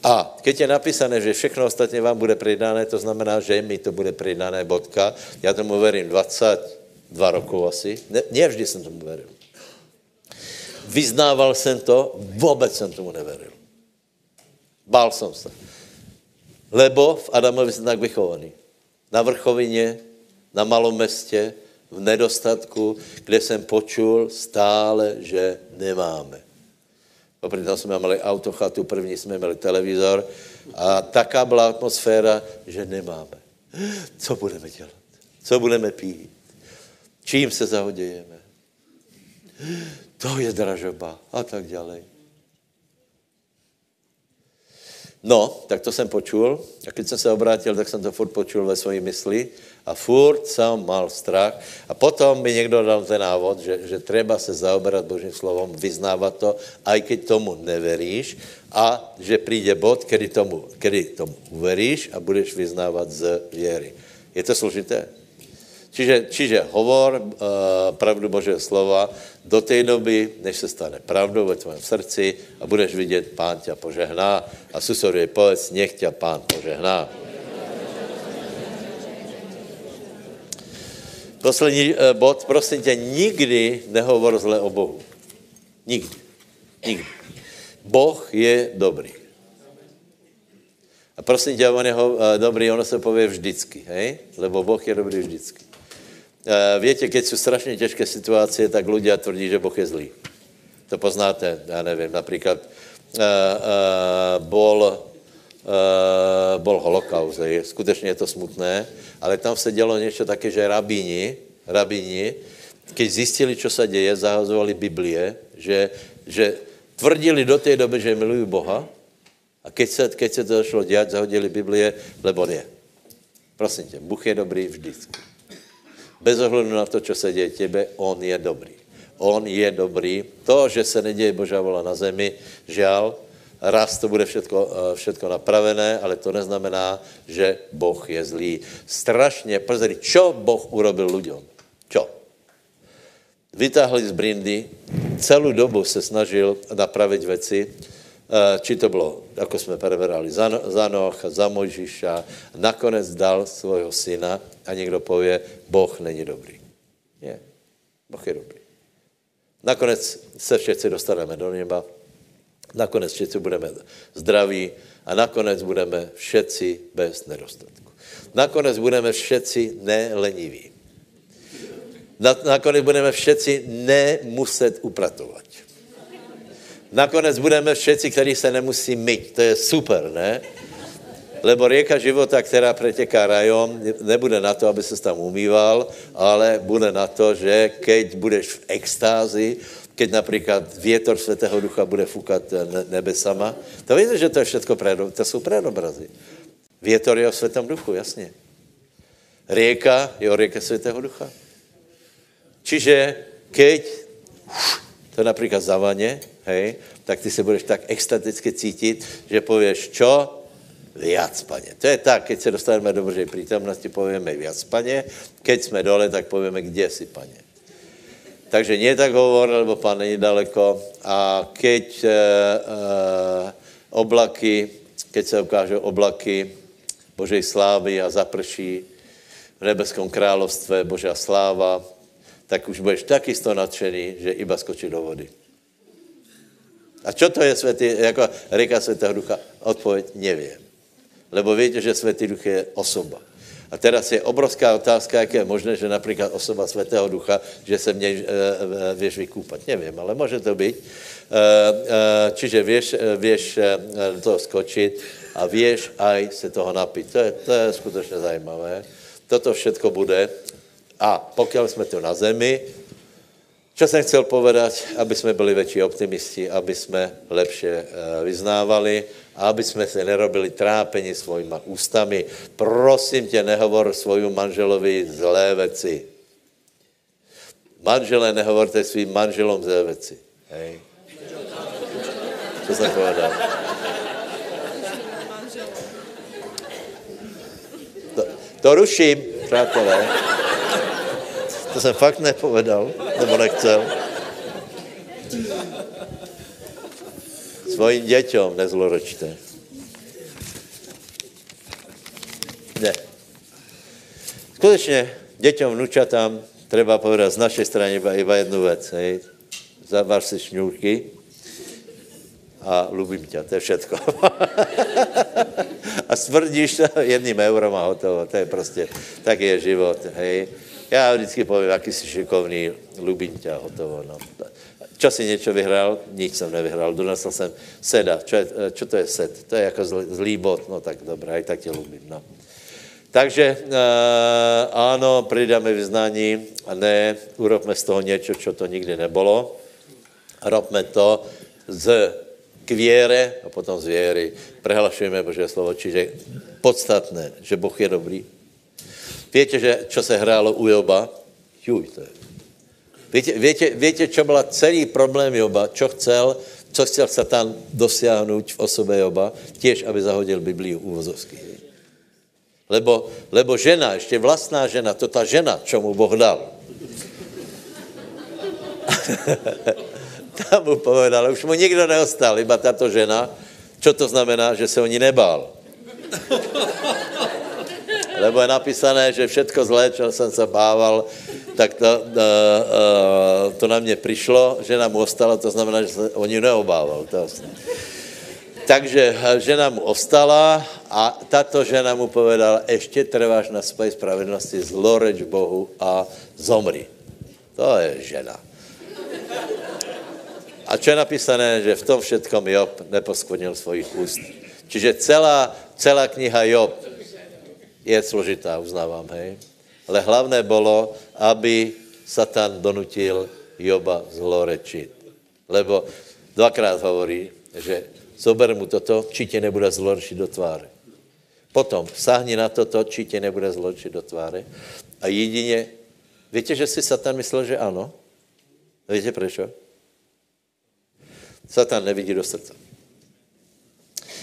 A keď je napísané, že všechno ostatně vám bude pridané, to znamená, že mi to bude pridané, bodka. Já tomu verím dvacet dva rokov asi. Ne, nie vždy jsem tomu veril. Vyznával jsem to, vůbec jsem tomu neveril. Bál jsem se. Lebo v Adamovi jsem tak vychovaný. Na vrchovině, na malom městě, v nedostatku, kde jsem počul stále, že nemáme. Popri tom jsme měli autochatu, první jsme měli televizor a taká byla atmosféra, že nemáme. Co budeme dělat? Co budeme pít? Čím se zahodějeme? To je dražoba a tak ďalej. No, tak to jsem počul a když jsem se obrátil, tak jsem to furt počul ve své mysli a furt jsem mal strach a potom mi někdo dal ten návod, že, že treba se zaoberat Božím slovom, vyznávat to, aj keď tomu neveríš a že přijde bod, kedy tomu, kedy tomu uveríš a budeš vyznávat z věry. Je to složité? Čiže, čiže hovor uh, pravdu Božího slova do té doby, než se stane pravdou ve tvém srdci a budeš vidět, Pán tě požehná. A suseduje povedz, nech tě Pán požehná. Poslední uh, bod, prosím tě, nikdy nehovor zle o Bohu. Nikdy. Nikdy. Boh je dobrý. A prosím tě, on je ho, uh, dobrý, ono se pově vždycky, hej? Lebo Boh je dobrý vždycky. Viete, keď sú strašne ťažké situácie, tak ľudia tvrdí, že Boh je zlý. To poznáte, ja neviem, napríklad uh, uh, bol, uh, bol holokaust. Skutečne je to smutné, ale tam se dělo niečo také, že rabíni, rabíni, keď zistili, čo sa deje, zahazovali Biblie, že, že tvrdili do tej doby, že milujú Boha a keď sa, keď sa to začalo diať, zahodili Biblie, lebo nie. Prosím ťa, Boh je dobrý vždycky. Bez ohledu na to, čo se děje tebe, on je dobrý. On je dobrý. To, že se neděje Božá vola na zemi, žal, raz to bude všetko, všetko napravené, ale to neznamená, že Boh je zlý. Strašně pozri, čo Boh urobil ľuďom. Čo? Vytáhli z brindy, celou dobu se snažil napravit věci, či to bylo, ako jsme preberali za, za Noha, za Mojžiša, nakonec dal svojho syna a někdo pově, Boh není dobrý. Nie, Boh je dobrý. Nakonec se všetci dostaneme do neba, nakonec všetci budeme zdraví a nakonec budeme všetci bez nedostatku. Nakonec budeme všetci neleniví. Nakonec budeme všetci nemuset upratovat. Nakonec budeme všetci, ktorí sa nemusí myť. To je super, ne? Lebo rieka života, která preteká rajom, nebude na to, aby se tam umýval, ale bude na to, že keď budeš v extázi, keď napríklad vietor Svätého Ducha bude fúkať nebesama, to víte, že to je všetko predobrazy. To sú predobrazy. Vietor je o Svätom Duchu, jasne. Rieka je o rieke Svätého Ducha. Čiže keď to napríklad zavane, hej, tak ty se budeš tak extaticky cítit, že pověš, čo? Viac, Pane. To je tak, keď se dostaneme do Božej prítomnosti, povieme viac, Pane. Keď jsme dole, tak povieme, kde si, Pane. Takže nie tak hovor, lebo Pán není daleko. A keď e, e, oblaky, keď se ukážou oblaky Božej slávy a zaprší v nebeskom královstve Božá sláva, tak už budeš takisto nadšený, že iba skočí do vody. A čo to je svätý, jako rieka Svätého Ducha? Odpověď neviem. Lebo viete, že Svätý Duch je osoba. A teraz je obrovská otázka, jak je možné, že napríklad osoba Svätého Ducha, že se mne e, e, vieš vykúpať. Neviem, ale môže to byť. E, e, čiže vieš, vieš do toho skočiť a vieš aj se toho napiť. To je, to je skutočne zajímavé. Toto všetko bude. A pokiaľ sme tu na zemi, čo jsem chcel povedať, aby jsme byli větší optimisti, aby jsme lepšie vyznávali a aby jsme si nerobili trápení svojima ústami. Prosím tě, nehovor svoju manželovi zlé veci. Manžele, nehovorte svým manželom zlé veci. Hej. Co jsem povedal? To, To ruším, přátelé. To jsem fakt nepovedal, nebo nechcel. Svojim děťom nezloročte. Ne. Skutečně děťom, vnúčatám treba povedať z našej strany iba, iba jednu vec. Hej. Zavar si šňůrky a ľubím ťa, to je všetko. A stvrdíš to jedným eurom a hotovo. To je proste, tak je život. Hej. Ja vždycky poviem, aký si šikovný, ľubím ťa, hotovo. No. Čo si niečo vyhral? Nič som nevyhral. Donesol som seda. Čo, je, čo to je sed? To je ako zlý, zlý bod. No tak dobré, aj tak ťa ľubím. No. Takže e, áno, pridáme vyznání a ne, urobme z toho niečo, čo to nikdy nebolo. Robme to z k viere a potom z viery. Prehlašujeme Božie slovo, čiže podstatné, že Boh je dobrý. Viete, že, čo sa hrálo u Joba? Juj, to je. Viete, viete, viete, čo bola celý problém Joba? Čo chcel? Čo chcel Satan dosiahnuť v osobe Joba? Tiež, aby zahodil Bibliu úvozovský. Lebo, lebo žena, ešte vlastná žena, to tá žena, čo mu Boh dal. Tam mu povedal, už mu nikto neostal, iba táto žena. Čo to znamená? Že sa o ní nebál. Lebo je napísané, že všetko zlé, čo som sa bával, tak to, uh, uh, to na mne prišlo, žena mu ostala, to znamená, že sa o ní neobával. To Takže žena mu ostala a táto žena mu povedala, ešte trváš na svojej spravedlnosti, zloreč Bohu a zomri. To je žena. A čo je napísané, že v tom všetkom Job neposkvrnil svojich úst. Čiže celá, celá kniha Job je složitá, uznávam, hej. Ale hlavné bolo, aby Satan donutil Joba zlorečiť. Lebo dvakrát hovorí, že zober mu toto, či te nebude zlorčiť do tváre. Potom sáhni na toto, či te nebude zlorčiť do tváre. A jedine, viete, že si Satan myslel, že áno? Viete prečo? Satan nevidí do srdca.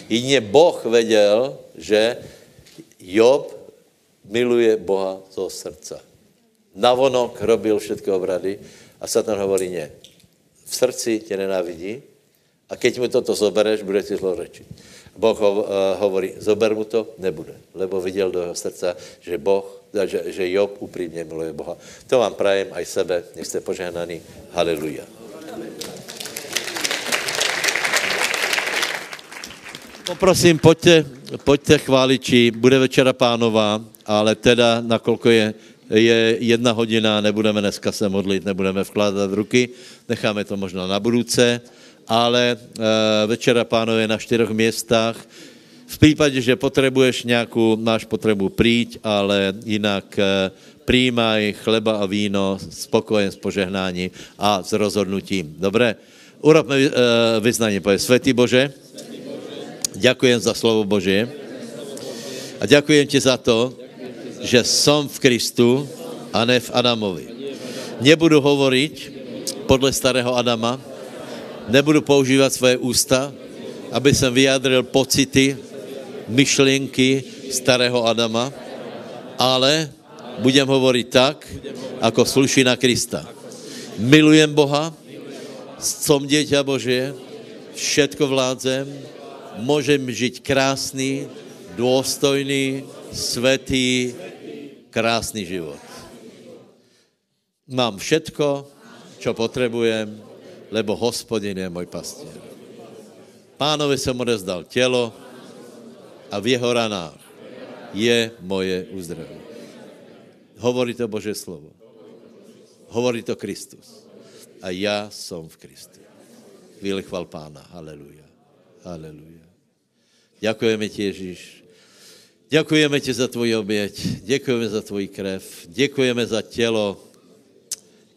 Jedine Boh vedel, že Job miluje Boha zo srdca. Navonok robil všetky obrady a Satan hovorí nie. V srdci te nenávidí, a keď mu toto zobereš, bude ti zlorečiť. Boh ho, uh, hovorí, zober mu to, nebude. Lebo videl do jeho srdca, že, boh, že, že Job úprimne miluje Boha. To vám prajem aj sebe, nech ste požehnaní. Haleluja. Poprosím, poďte, poďte chváliči, bude večera pánová, ale teda, nakoľko je, je jedna hodina, nebudeme dneska se modlit, nebudeme vkládat ruky, necháme to možná na budúce. Ale e, večera pánov je na štyroch miestach. V prípade, že potrebuješ nejakú, máš potrebu príď, ale inak e, príjmaj chleba a víno s pokojem, s požehnání a s rozhodnutím. Dobre? Urobme e, vyznanie, povie. Svätý Bože, ďakujem za slovo Božie a ďakujem ti za to, že som v Kristu a ne v Adamovi. Nebudu hovoriť podle starého Adama, nebudu používat svoje ústa, aby jsem vyjádřil pocity, myšlenky starého Adama, ale budem hovorit tak, jako sluší na Krista. Milujem Boha, som dieťa Božie, všetko vládzem, môžem žiť krásný, dôstojný, svätý, krásný život. Mám všetko, čo potrebujem, lebo Hospodin je môj pastier. Pánovi som odevzdal telo a v jeho ranách je moje uzdravenie. Hovorí to Božie slovo. Hovorí to Kristus. A ja som v Kristu. Chvíli chval Pána. Halelúja. Halelúja. Ďakujeme ti, Ježíš. Ďakujeme ti za tvoju obieť. Ďakujeme za tvoji krev. Ďakujeme za telo,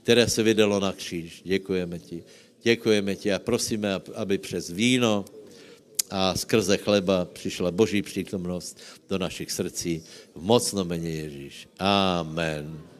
které se vydalo na kříž. Děkujeme ti. Děkujeme ti a prosíme, aby přes víno a skrze chleba přišla Boží přítomnost do našich srdcí. V mocnom mene Ježíš. Amen.